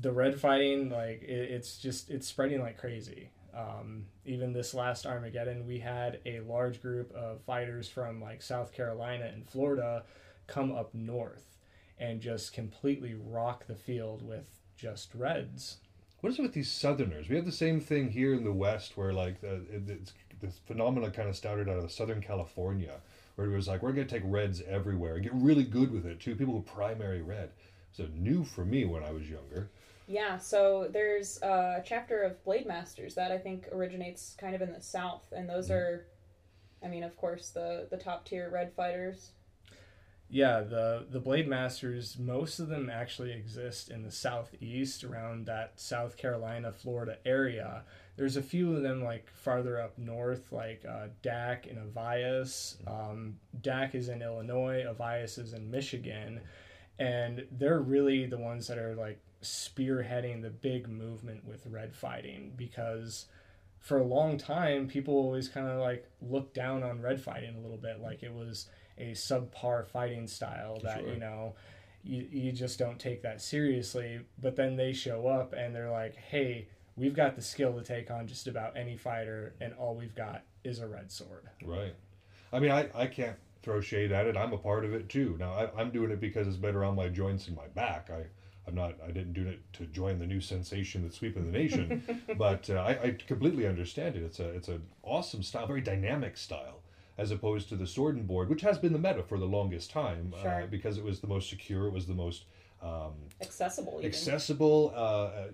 the red fighting, like, it, it's just, it's spreading like crazy. Um, even this last Armageddon, we had a large group of fighters from, like, South Carolina and Florida come up north and just completely rock the field with just reds. What is it with these Southerners? We have the same thing here in the West where, like, uh, it, it's, this phenomena kind of started out of Southern California, where it was like, we're going to take reds everywhere and get really good with it, too. People who primary red. So new for me when I was younger. Yeah, so there's a chapter of Blade Masters that I think originates kind of in the South, and those mm. are, I mean, of course, the, the top-tier red fighters. Yeah, the, the Blade Masters, most of them actually exist in the Southeast, around that South Carolina, Florida area. There's a few of them, like, farther up north, like uh, Dak and Avias. Um, Dak is in Illinois, Avias is in Michigan. And they're really the ones that are, like, spearheading the big movement with red fighting, because for a long time, people always kind of, like, looked down on red fighting a little bit. Like, it was a subpar fighting style that, sure. you know, you, you just don't take that seriously. But then they show up and they're like, hey, we've got the skill to take on just about any fighter, and all we've got is a red sword. Right. I mean, I, I can't throw shade at it. I'm a part of it too. Now I, I'm doing it because it's better on my joints and my back. I, I'm not, I didn't do it to join the new sensation that's sweeping the nation, but uh, I, I completely understand it. It's a, it's an awesome style, very dynamic style, as opposed to the sword and board, which has been the meta for the longest time, sure. uh, because it was the most secure. It was the most, um, accessible, even. accessible, uh, uh,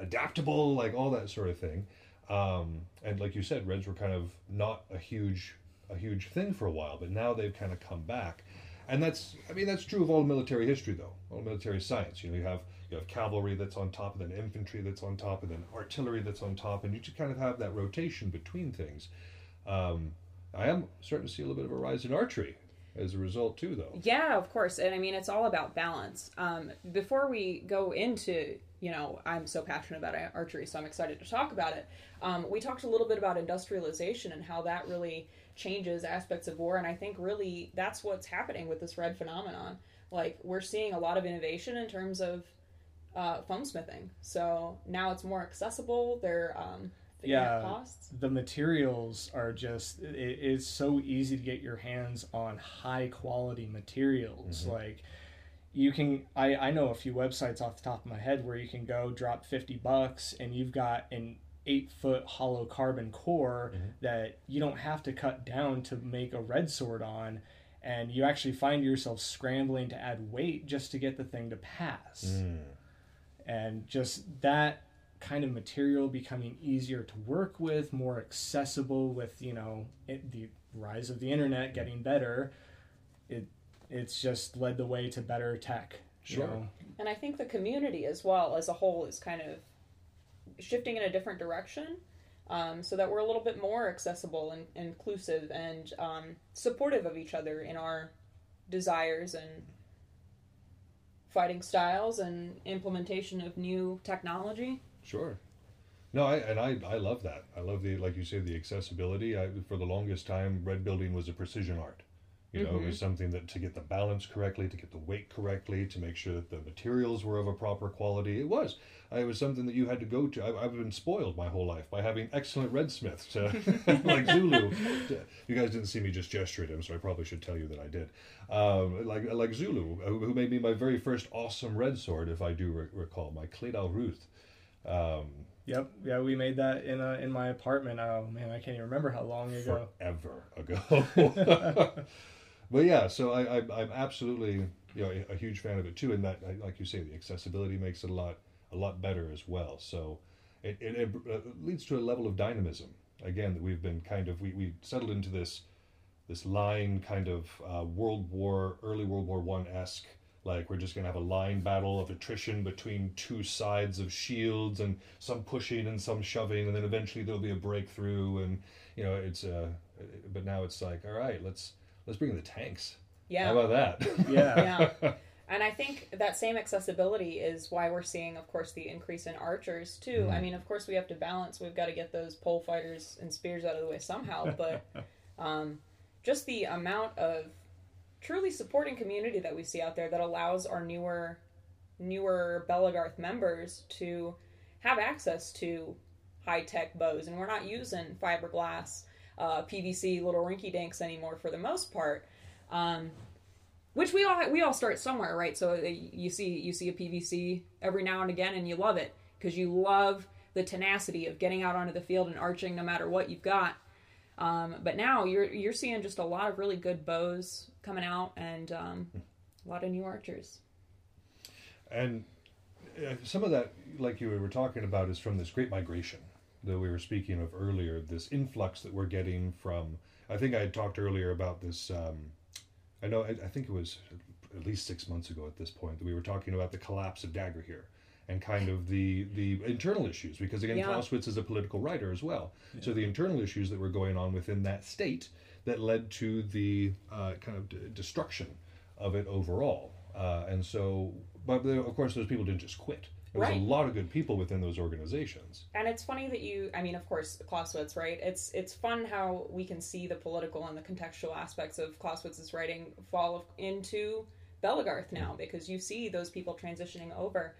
adaptable, like all that sort of thing. Um, and like you said, reds were kind of not a huge a huge thing for a while, but now they've kind of come back. And that's, I mean, that's true of all military history, though, all military science. You know, you have you have cavalry that's on top, and then infantry that's on top, and then artillery that's on top, and you just kind of have that rotation between things. Um, I am starting to see a little bit of a rise in archery as a result, too, though. Yeah, of course. And, I mean, it's all about balance. Um, before we go into, you know, I'm so passionate about archery, so I'm excited to talk about it, um, we talked a little bit about industrialization and how that really changes aspects of war, and I think really that's what's happening with this red phenomenon. Like, we're seeing a lot of innovation in terms of uh, foam smithing, so now it's more accessible. They're um, yeah, costs. The materials are just, it, it's so easy to get your hands on high quality materials. Mm-hmm. Like, you can, I, I know a few websites off the top of my head where you can go drop fifty bucks and you've got an eight foot hollow carbon core mm-hmm. that you don't have to cut down to make a red sword on, and you actually find yourself scrambling to add weight just to get the thing to pass. Mm. And just that kind of material becoming easier to work with, more accessible with, you know, it, the rise of the internet getting better, it it's just led the way to better tech. Sure. You know? And I think the community as well as a whole is kind of shifting in a different direction, um, so that we're a little bit more accessible and, and inclusive and um, supportive of each other in our desires and fighting styles and implementation of new technology. Sure. No, I, and I, I love that. I love the, like you say, the accessibility. I, for the longest time, red building was a precision art. You know, mm-hmm. it was something that to get the balance correctly, to get the weight correctly, to make sure that the materials were of a proper quality. It was. It was something that you had to go to. I, I've been spoiled my whole life by having excellent redsmiths, uh, like Zulu. You guys didn't see me just gesture at him, so I probably should tell you that I did. Um, like like Zulu, who made me my very first awesome red sword, if I do re- recall, my Cledal Ruth. Um, Yep, yeah, we made that in uh, in my apartment. Oh, man, I can't even remember how long ago. Forever ago. But yeah, so I, I, I'm absolutely, you know, a huge fan of it too, and that, like you say, the accessibility makes it a lot a lot better as well. So it, it, it leads to a level of dynamism, again, that we've been kind of, we, we settled into this this line kind of uh, World War, early World War One-esque, like we're just going to have a line battle of attrition between two sides of shields and some pushing and some shoving, and then eventually there'll be a breakthrough, and, you know, it's, uh, but now it's like, all right, let's, Let's bring in the tanks. Yeah. How about that? Yeah. Yeah. And I think that same accessibility is why we're seeing, of course, the increase in archers, too. Mm-hmm. I mean, of course, we have to balance. We've got to get those pole fighters and spears out of the way somehow. But um, just the amount of truly supporting community that we see out there that allows our newer, newer Belegarth members to have access to high-tech bows. And we're not using fiberglass Uh, P V C little rinky-dinks anymore for the most part, um, which we all we all start somewhere, right? So you see you see a P V C every now and again, and you love it because you love the tenacity of getting out onto the field and arching no matter what you've got. Um, but now you're you're seeing just a lot of really good bows coming out, and um, a lot of new archers. And some of that, like you were talking about, is from this great migration that we were speaking of earlier, this influx that we're getting from, I think I had talked earlier about this, um, I know, I, I think it was at least six months ago at this point, that we were talking about the collapse of Dagorhir and kind of the, the internal issues, because again, yeah. Clausewitz is a political writer as well. Yeah. So the internal issues that were going on within that state that led to the uh, kind of d- destruction of it overall. Uh, and so, but there, of course, those people didn't just quit. There's right. a lot of good people within those organizations. And it's funny that you, I mean, of course, Clausewitz, right? It's it's fun how we can see the political and the contextual aspects of Clausewitz's writing fall of, into Belegarth now, because you see those people transitioning over.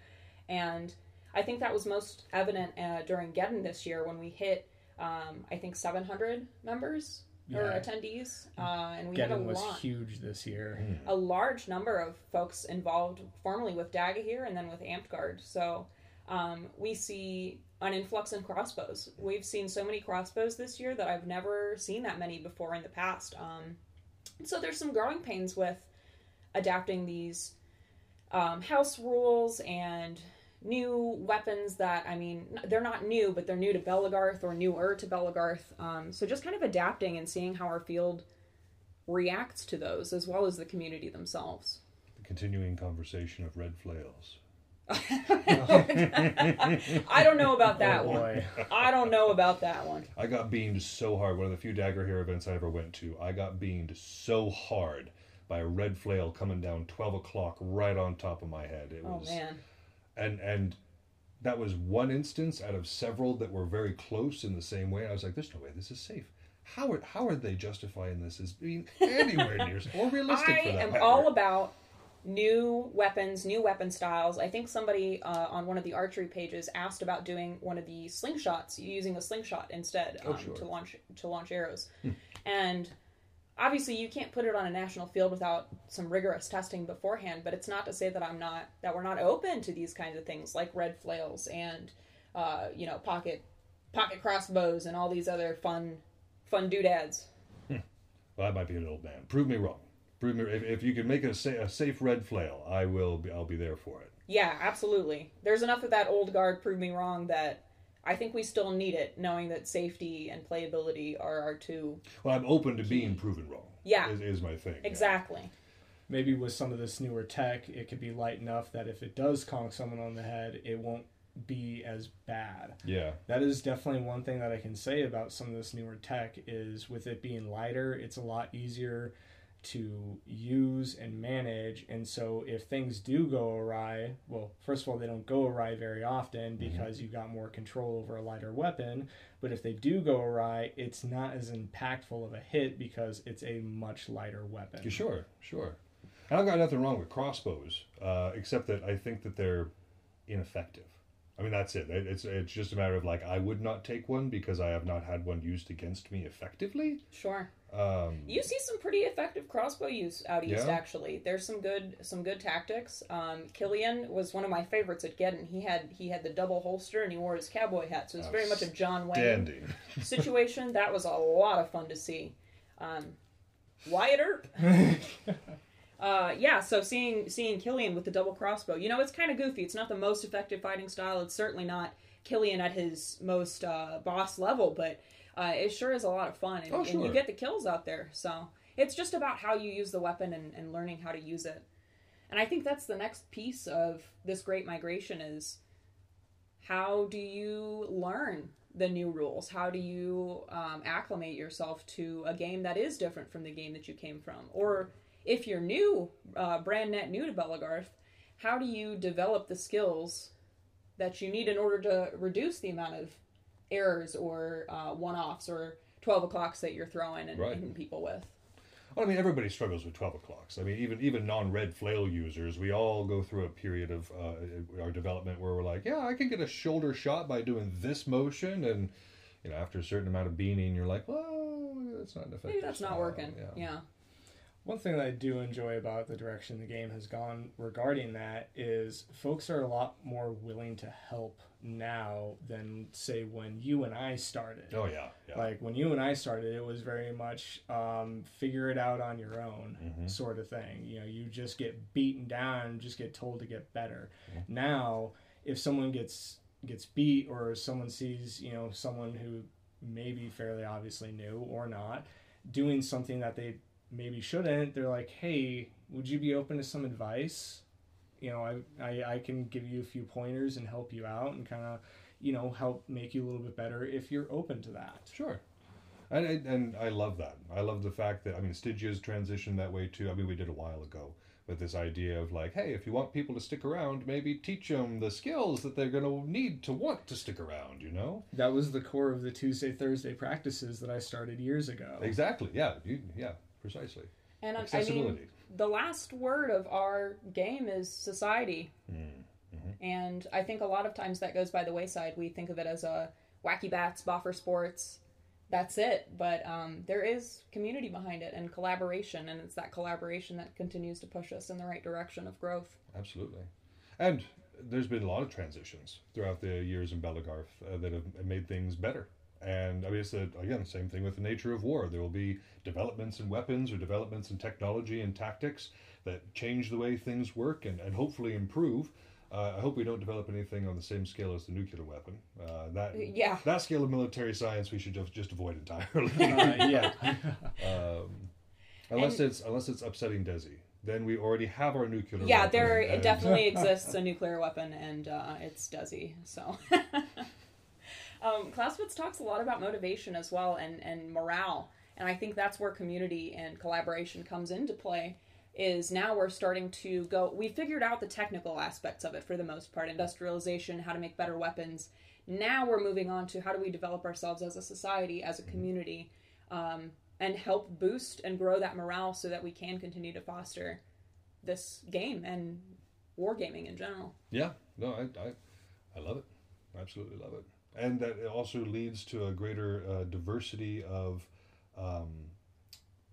And I think that was most evident uh, during Geddon this year when we hit, um, I think, seven hundred members yeah. or attendees. Uh, and we Geddon had a was lot, huge this year. Mm. A large number of folks involved formerly with Dagorhir and then with Amtgard. So um, we see an influx in crossbows. We've seen so many crossbows this year that I've never seen that many before in the past. Um, so there's some growing pains with adapting these um, house rules and new weapons that, I mean, they're not new, but they're new to Belegarth or newer to Belegarth. Um, so just kind of adapting and seeing how our field reacts to those, as well as the community themselves. The continuing conversation of red flails. I don't know about that oh, one. I don't know about that one. I got beamed so hard. One of the few Dagorhir events I ever went to, I got beamed so hard by a red flail coming down twelve o'clock right on top of my head. It was... Oh, man. And and that was one instance out of several that were very close in the same way. I was like, there's no way this is safe. How are, how are they justifying this as being anywhere near or realistic? I for that am matter? All about new weapons, new weapon styles. I think somebody uh, on one of the archery pages asked about doing one of the slingshots, using a slingshot instead um, oh, sure. to launch to launch arrows. Hmm. And obviously, you can't put it on a national field without some rigorous testing beforehand, but it's not to say that I'm not that we're not open to these kinds of things like red flails and uh, you know pocket pocket crossbows and all these other fun fun doodads. Hmm. Well, I might be an old man. Prove me wrong. Prove me if, if you can make a, sa- a safe red flail, I will. Be, I'll be there for it. Yeah, absolutely. There's enough of that old guard. Prove me wrong that. I think we still need it, knowing that safety and playability are our two. Well, I'm open to key. being proven wrong. Yeah. Is, is my thing. Exactly. Yeah. Maybe with some of this newer tech, it could be light enough that if it does conk someone on the head, it won't be as bad. Yeah. That is definitely one thing that I can say about some of this newer tech is with it being lighter, it's a lot easier to use and manage. And so if things do go awry, well, first of all, they don't go awry very often because mm-hmm. you've got more control over a lighter weapon. But if they do go awry, it's not as impactful of a hit because it's a much lighter weapon. Sure, sure. And I've got nothing wrong with crossbows, uh, except that I think that they're ineffective. I mean, that's it. It's it's just a matter of, like, I would not take one because I have not had one used against me effectively. Sure. Um, you see some pretty effective crossbow use out east, yeah. actually. There's some good some good tactics. Um, Killian was one of my favorites at Geddon. He had he had the double holster and he wore his cowboy hat, so it's very much a John Wayne situation. That was a lot of fun to see. Um, Wyatt Earp. Uh, yeah, so seeing seeing Killian with the double crossbow, you know, it's kind of goofy. It's not the most effective fighting style. It's certainly not Killian at his most uh, boss level, but uh, it sure is a lot of fun. And, oh, sure. and you get the kills out there. So it's just about how you use the weapon and, and learning how to use it. And I think that's the next piece of this great migration is how do you learn the new rules? How do you um, acclimate yourself to a game that is different from the game that you came from? Or... if you're new, uh, brand net new to Belegarth, how do you develop the skills that you need in order to reduce the amount of errors or uh, one-offs or twelve o'clocks that you're throwing and right. hitting people with? Well, I mean, everybody struggles with twelve o'clocks. I mean, even even non-red flail users, we all go through a period of uh, our development where we're like, yeah, I can get a shoulder shot by doing this motion. And, you know, after a certain amount of beaning, you're like, well, that's not an effective Maybe that's style. Not working, yeah. yeah. One thing that I do enjoy about the direction the game has gone regarding that is folks are a lot more willing to help now than, say, when you and I started. Oh, yeah. yeah. Like, when you and I started, it was very much um, figure it out on your own mm-hmm. sort of thing. You know, you just get beaten down and just get told to get better. Mm-hmm. Now, if someone gets gets beat or someone sees, you know, someone who may be fairly obviously new or not, doing something that they... maybe shouldn't, they're like, hey, would you be open to some advice? You know, I, I, I can give you a few pointers and help you out and kind of, you know, help make you a little bit better if you're open to that. Sure. And, and I love that. I love the fact that, I mean, Stygia's transitioned that way too. I mean, we did a while ago, but this idea of like, hey, if you want people to stick around, maybe teach them the skills that they're going to need to want to stick around, you know? That was the core of the Tuesday, Thursday practices that I started years ago. Exactly. Yeah. You, yeah. Precisely. And I mean, the last word of our game is society. Mm-hmm. And I think a lot of times that goes by the wayside. We think of it as a wacky bats, boffer sports, that's it. But um, there is community behind it and collaboration. And it's that collaboration that continues to push us in the right direction of growth. Absolutely. And there's been a lot of transitions throughout the years in Belegarth uh, that have made things better. And I mean, it's the, again, same thing with the nature of war. There will be developments in weapons or developments in technology and tactics that change the way things work and, and hopefully improve. Uh, I hope we don't develop anything on the same scale as the nuclear weapon. Uh, that yeah. that scale of military science we should just, just avoid entirely. uh, yeah. Um, unless and, it's unless it's upsetting Desi, then we already have our nuclear. Yeah, weapon. Yeah, there and, definitely exists a nuclear weapon, and uh, it's Desi. So. Um, Clausewitz talks a lot about motivation as well and, and morale, and I think that's where community and collaboration comes into play, is now we're starting to go, we figured out the technical aspects of it for the most part, industrialization, how to make better weapons. Now we're moving on to how do we develop ourselves as a society, as a community, um, and help boost and grow that morale so that we can continue to foster this game and wargaming in general. Yeah, no, I, I, I love it. I absolutely love it. And that also leads to a greater uh, diversity of, um,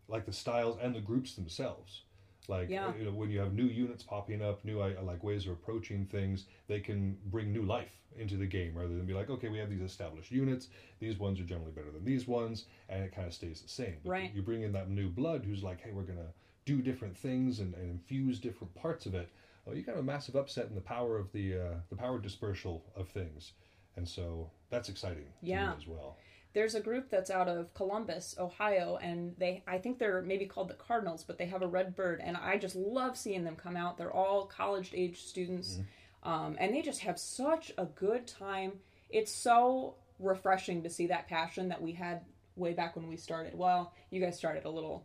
like, the styles and the groups themselves. Like, yeah. you know, when you have new units popping up, new, uh, like, ways of approaching things, they can bring new life into the game rather than be like, okay, we have these established units. These ones are generally better than these ones, and it kind of stays the same. But right. you bring in that new blood who's like, hey, we're going to do different things and, and infuse different parts of it. Oh, you got a massive upset in the power of the uh, the power dispersal of things. And so that's exciting to yeah. me as well. There's a group that's out of Columbus, Ohio, and they I think they're maybe called the Cardinals, but they have a red bird, and I just love seeing them come out. They're all college-age students, mm-hmm. um, and they just have such a good time. It's so refreshing to see that passion that we had way back when we started. Well, you guys started a little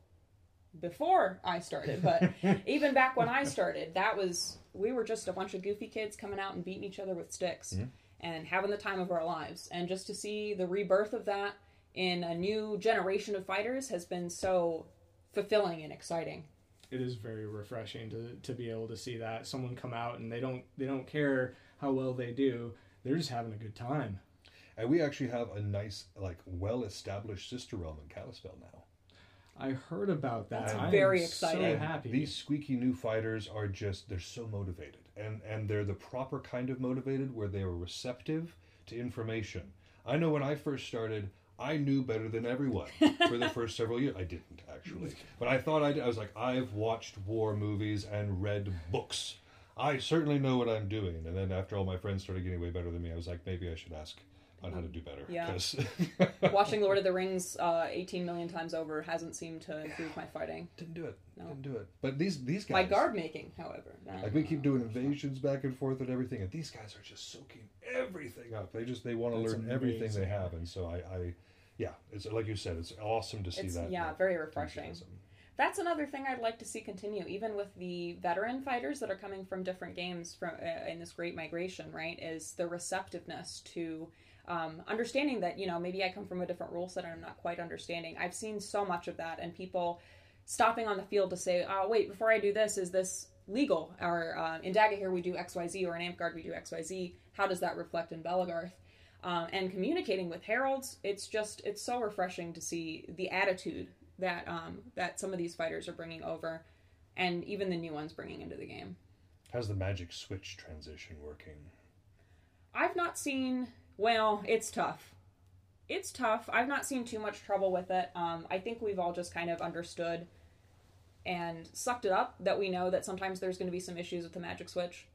before I started, but even back when I started, that was, we were just a bunch of goofy kids coming out and beating each other with sticks mm-hmm. and having the time of our lives. And just to see the rebirth of that in a new generation of fighters has been so fulfilling and exciting. It is very refreshing to to be able to see that someone come out and they don't they don't care how well they do. They're just having a good time. And we actually have a nice, like, well-established sister realm in Kalispell now. I heard about that. That's very exciting. So happy. These squeaky new fighters are just, they're so motivated. And and they're the proper kind of motivated where they are receptive to information. I know when I first started, I knew better than everyone for the first several years. I didn't, actually. But I thought I did. I was like, I've watched war movies and read books. I certainly know what I'm doing. And then after all my friends started getting way better than me, I was like, maybe I should ask on how to do better. Yeah. Watching Lord of the Rings uh, eighteen million times over hasn't seemed to improve my fighting. Didn't do it. No. Didn't do it. But these, these guys... My guard making, however. No, like, we keep doing invasions back and forth and everything, and these guys are just soaking everything up. They just, they want to learn amazing. everything they have. And so I, I yeah, it's like you said, it's awesome to see it's, that. Yeah, that very refreshing. Enthusiasm. That's another thing I'd like to see continue, even with the veteran fighters that are coming from different games from uh, in this great migration, right, is the receptiveness to... Um, understanding that, you know, maybe I come from a different rule set and I'm not quite understanding. I've seen so much of that, and people stopping on the field to say, oh, wait, before I do this, is this legal? Or uh, in Dagorhir we do X Y Z, or in Amtgard we do X Y Z. How does that reflect in Belegarth? Um, and communicating with heralds, it's just, it's so refreshing to see the attitude that um, that some of these fighters are bringing over, and even the new ones bringing into the game. How's the magic switch transition working? I've not seen... Well, it's tough. It's tough. I've not seen too much trouble with it. Um, I think we've all just kind of understood and sucked it up that we know that sometimes there's going to be some issues with the magic switch.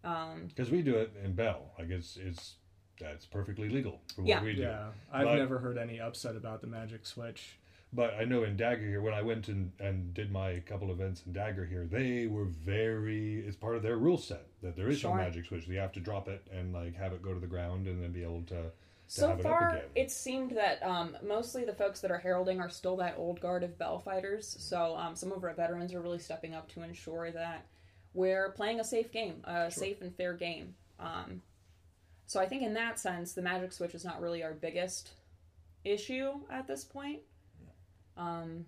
Because um, we do it in Bell. Like, it's, it's, that's perfectly legal for what yeah. we do. Yeah, I've but, never heard any upset about the magic switch. But I know in Dagorhir, when I went and, and did my couple events in Dagorhir, they were very... It's part of their rule set that there is sure. no magic switch. You have to drop it and like have it go to the ground and then be able to, to so have it far, up again. So far, it seemed that um, mostly the folks that are heralding are still that old guard of Bell fighters. So um, some of our veterans are really stepping up to ensure that we're playing a safe game, a sure. safe and fair game. Um, so I think in that sense, the magic switch is not really our biggest issue at this point. Um,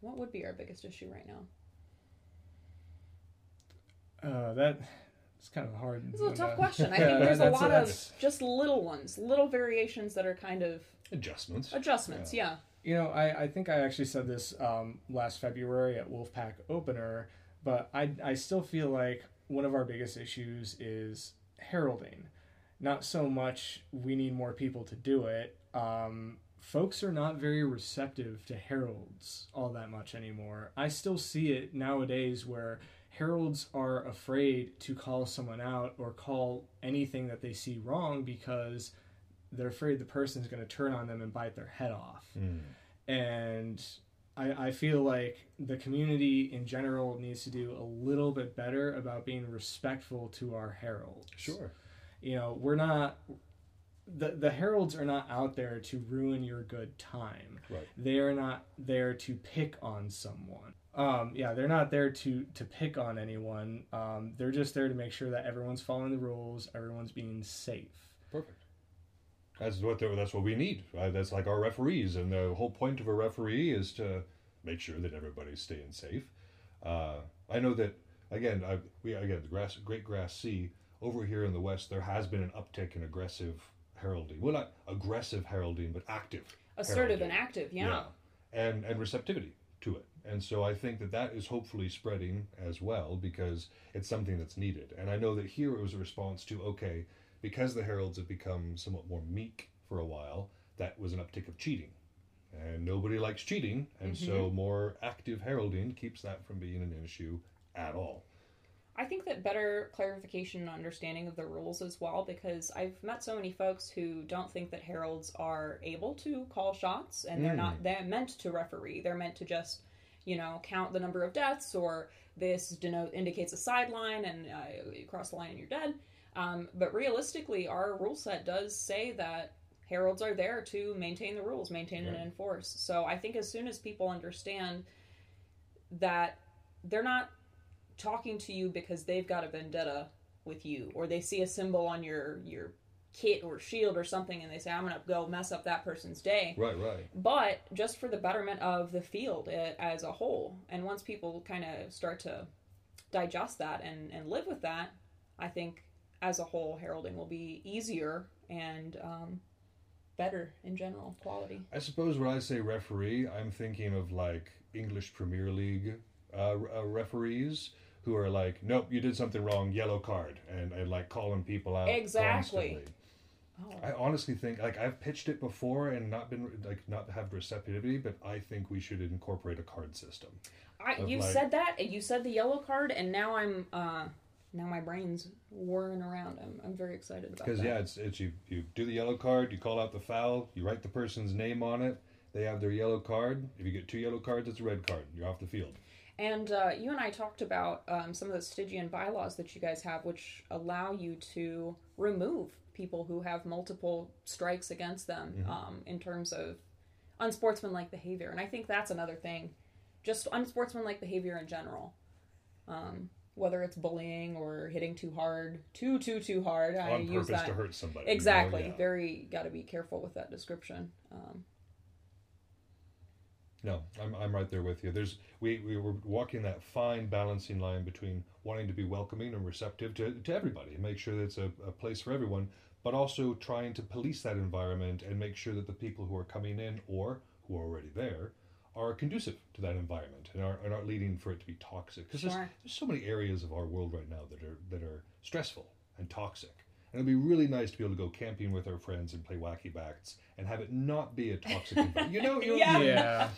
what would be our biggest issue right now? Uh, that it's kind of hard. It's a tough that. question. I think yeah, there's a lot a, of just little ones, little variations that are kind of adjustments. Adjustments, yeah. yeah. You know, I, I think I actually said this um, last February at Wolfpack Opener, but I I still feel like one of our biggest issues is heralding. Not so much we need more people to do it. Um, Folks are not very receptive to heralds all that much anymore. I still see it nowadays where heralds are afraid to call someone out or call anything that they see wrong because they're afraid the person's going to turn on them and bite their head off. Mm. And I, I feel like the community in general needs to do a little bit better about being respectful to our heralds. Sure. You know, we're not... The the heralds are not out there to ruin your good time. Right. They are not there to pick on someone. Um, yeah, they're not there to, to pick on anyone. Um, they're just there to make sure that everyone's following the rules, everyone's being safe. Perfect. That's what that's what we need. Right? That's like our referees, and the whole point of a referee is to make sure that everybody's staying safe. Uh, I know that again. I, we again the grass, Great Grass Sea over here in the West. There has been an uptick in aggressive. heralding. Well, not aggressive heralding, but active. Assertive heralding. and active, yeah. yeah. And and receptivity to it. And so I think that that is hopefully spreading as well because it's something that's needed. And I know that here it was a response to, okay, because the heralds have become somewhat more meek for a while, that was an uptick of cheating. And nobody likes cheating, and mm-hmm. so more active heralding keeps that from being an issue at all. I think that better clarification and understanding of the rules as well, because I've met so many folks who don't think that heralds are able to call shots, and they're mm. not, they're meant to referee. They're meant to just, you know, count the number of deaths, or this denote, indicates a sideline, and uh, you cross the line and you're dead. Um, but realistically, our rule set does say that heralds are there to maintain the rules, maintain right. and enforce. So I think as soon as people understand that they're not talking to you because they've got a vendetta with you, or they see a symbol on your, your kit or shield or something and they say, I'm going to go mess up that person's day. Right, right. But just for the betterment of the field as a whole. And once people kind of start to digest that and, and live with that, I think as a whole, heralding will be easier and um, better in general quality. I suppose when I say referee, I'm thinking of like English Premier League uh, uh, referees who are like, nope, you did something wrong, yellow card, and, and like calling people out. Exactly. Oh. I honestly think, like, I've pitched it before and not been, like, not have receptivity, but I think we should incorporate a card system. I, you like, said that, you said the yellow card, and now I'm, uh, now my brain's whirring around. I'm, I'm very excited about that. Because, yeah, it's, it's you, you do the yellow card, you call out the foul, you write the person's name on it, they have their yellow card. If you get two yellow cards, it's a red card. You're off the field. And uh, you and I talked about um, some of the Stygian bylaws that you guys have, which allow you to remove people who have multiple strikes against them, mm-hmm. um, in terms of unsportsmanlike behavior. And I think that's another thing, just unsportsmanlike behavior in general. Um, whether it's bullying or hitting too hard, too, too, too hard. I On use purpose that. to hurt somebody. Exactly. You know, yeah. Very, got to be careful with that description. Um No, I'm I'm right there with you. There's we, we were walking that fine balancing line between wanting to be welcoming and receptive to, to everybody and make sure that it's a, a place for everyone, but also trying to police that environment and make sure that the people who are coming in or who are already there are conducive to that environment and are, are not leading for it to be toxic. Because sure. there's, there's so many areas of our world right now that are that are stressful and toxic. And it'd be really nice to be able to go camping with our friends and play wacky backs and have it not be a toxic environment. You know, you yeah. yeah.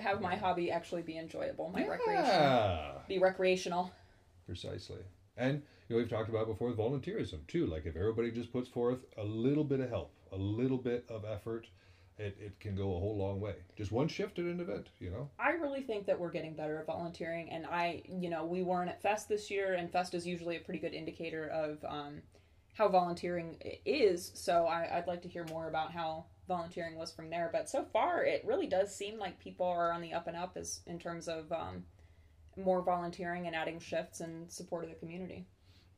Have my hobby actually be enjoyable, my yeah. recreation. Be recreational. Precisely. And, you know, we've talked about before volunteerism, too. Like, if everybody just puts forth a little bit of help, a little bit of effort, it, it can go a whole long way. Just one shift at an event, you know? I really think that we're getting better at volunteering. And I, you know, we weren't at Fest this year, and Fest is usually a pretty good indicator of... Um, how volunteering is, so I, I'd like to hear more about how volunteering was from there. But so far, it really does seem like people are on the up and up as in terms of um, more volunteering and adding shifts and support of the community.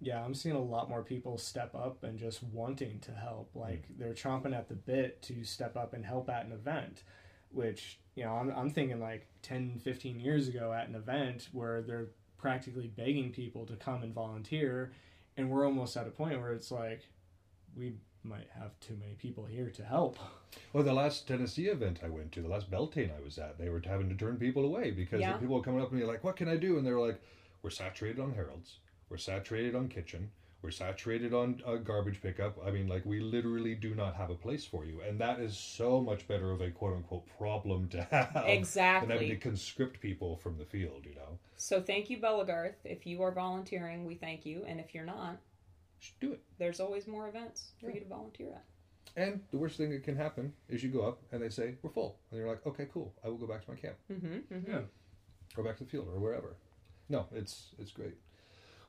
Yeah, I'm seeing a lot more people step up and just wanting to help. Like, they're chomping at the bit to step up and help at an event, which, you know, I'm, I'm thinking like ten, fifteen years ago at an event where they're practically begging people to come and volunteer. And we're almost at a point where it's like, we might have too many people here to help. Well, the last Tennessee event I went to, the last Beltane I was at, they were having to turn people away because yeah. the people were coming up and they're like, what can I do? And they were like, we're saturated on heralds. We're saturated on kitchen. We're saturated on uh, garbage pickup. I mean, like, we literally do not have a place for you. And that is so much better of a quote-unquote problem to have. Exactly. Than having to conscript people from the field, you know? So thank you, Belegarth. If you are volunteering, we thank you. And if you're not, you should do it. There's always more events for yeah. you to volunteer at. And the worst thing that can happen is you go up and they say, we're full. And you're like, okay, cool. I will go back to my camp. Mm-hmm, mm-hmm. Yeah. Or back to the field or wherever. No, it's it's great.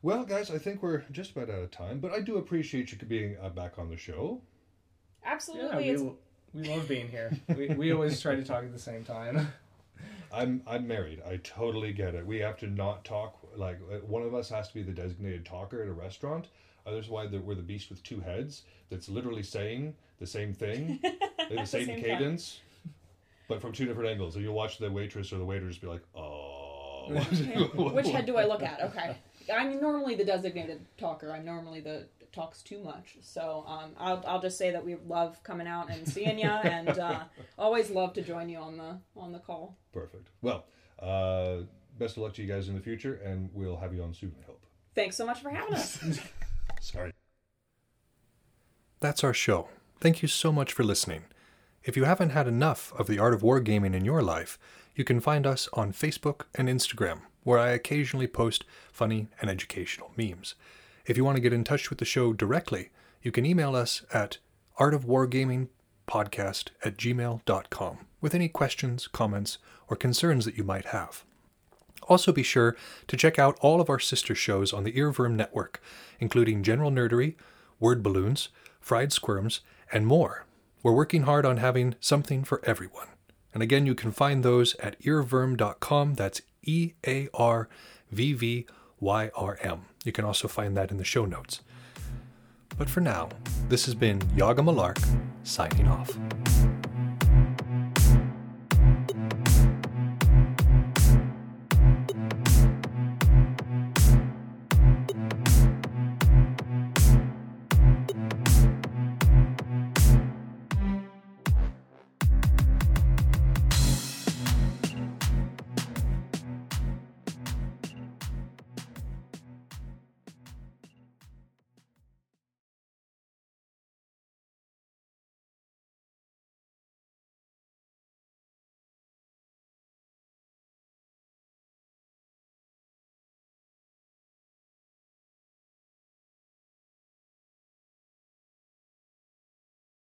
Well, guys, I think we're just about out of time, but I do appreciate you being uh, back on the show. Absolutely. Yeah, we, we love being here. we, we always try to talk at the same time. I'm I'm married. I totally get it. We have to not talk. Like, one of us has to be the designated talker at a restaurant. Otherwise, we're the beast with two heads that's literally saying the same thing, the same, same cadence, time. But from two different angles. And you'll watch the waitress or the waiter just be like, oh. Which head do I look at? Okay. I'm normally the designated talker. I'm normally the talks too much. So um, I'll I'll just say that we love coming out and seeing you, and uh, always love to join you on the on the call. Perfect. Well, uh, best of luck to you guys in the future, and we'll have you on soon, I hope. Thanks so much for having us. Sorry. That's our show. Thank you so much for listening. If you haven't had enough of the art of wargaming in your life, you can find us on Facebook and Instagram, where I occasionally post funny and educational memes. If you want to get in touch with the show directly, you can email us at artofwargamingpodcast at gmail dot com with any questions, comments, or concerns that you might have. Also be sure to check out all of our sister shows on the EarWyrm Network, including General Nerdery, Word Balloons, Fried Squirms, and more. We're working hard on having something for everyone. And again, you can find those at earworm dot com. That's E A R V V Y R M. You can also find that in the show notes. But for now, this has been Yaga Malark signing off.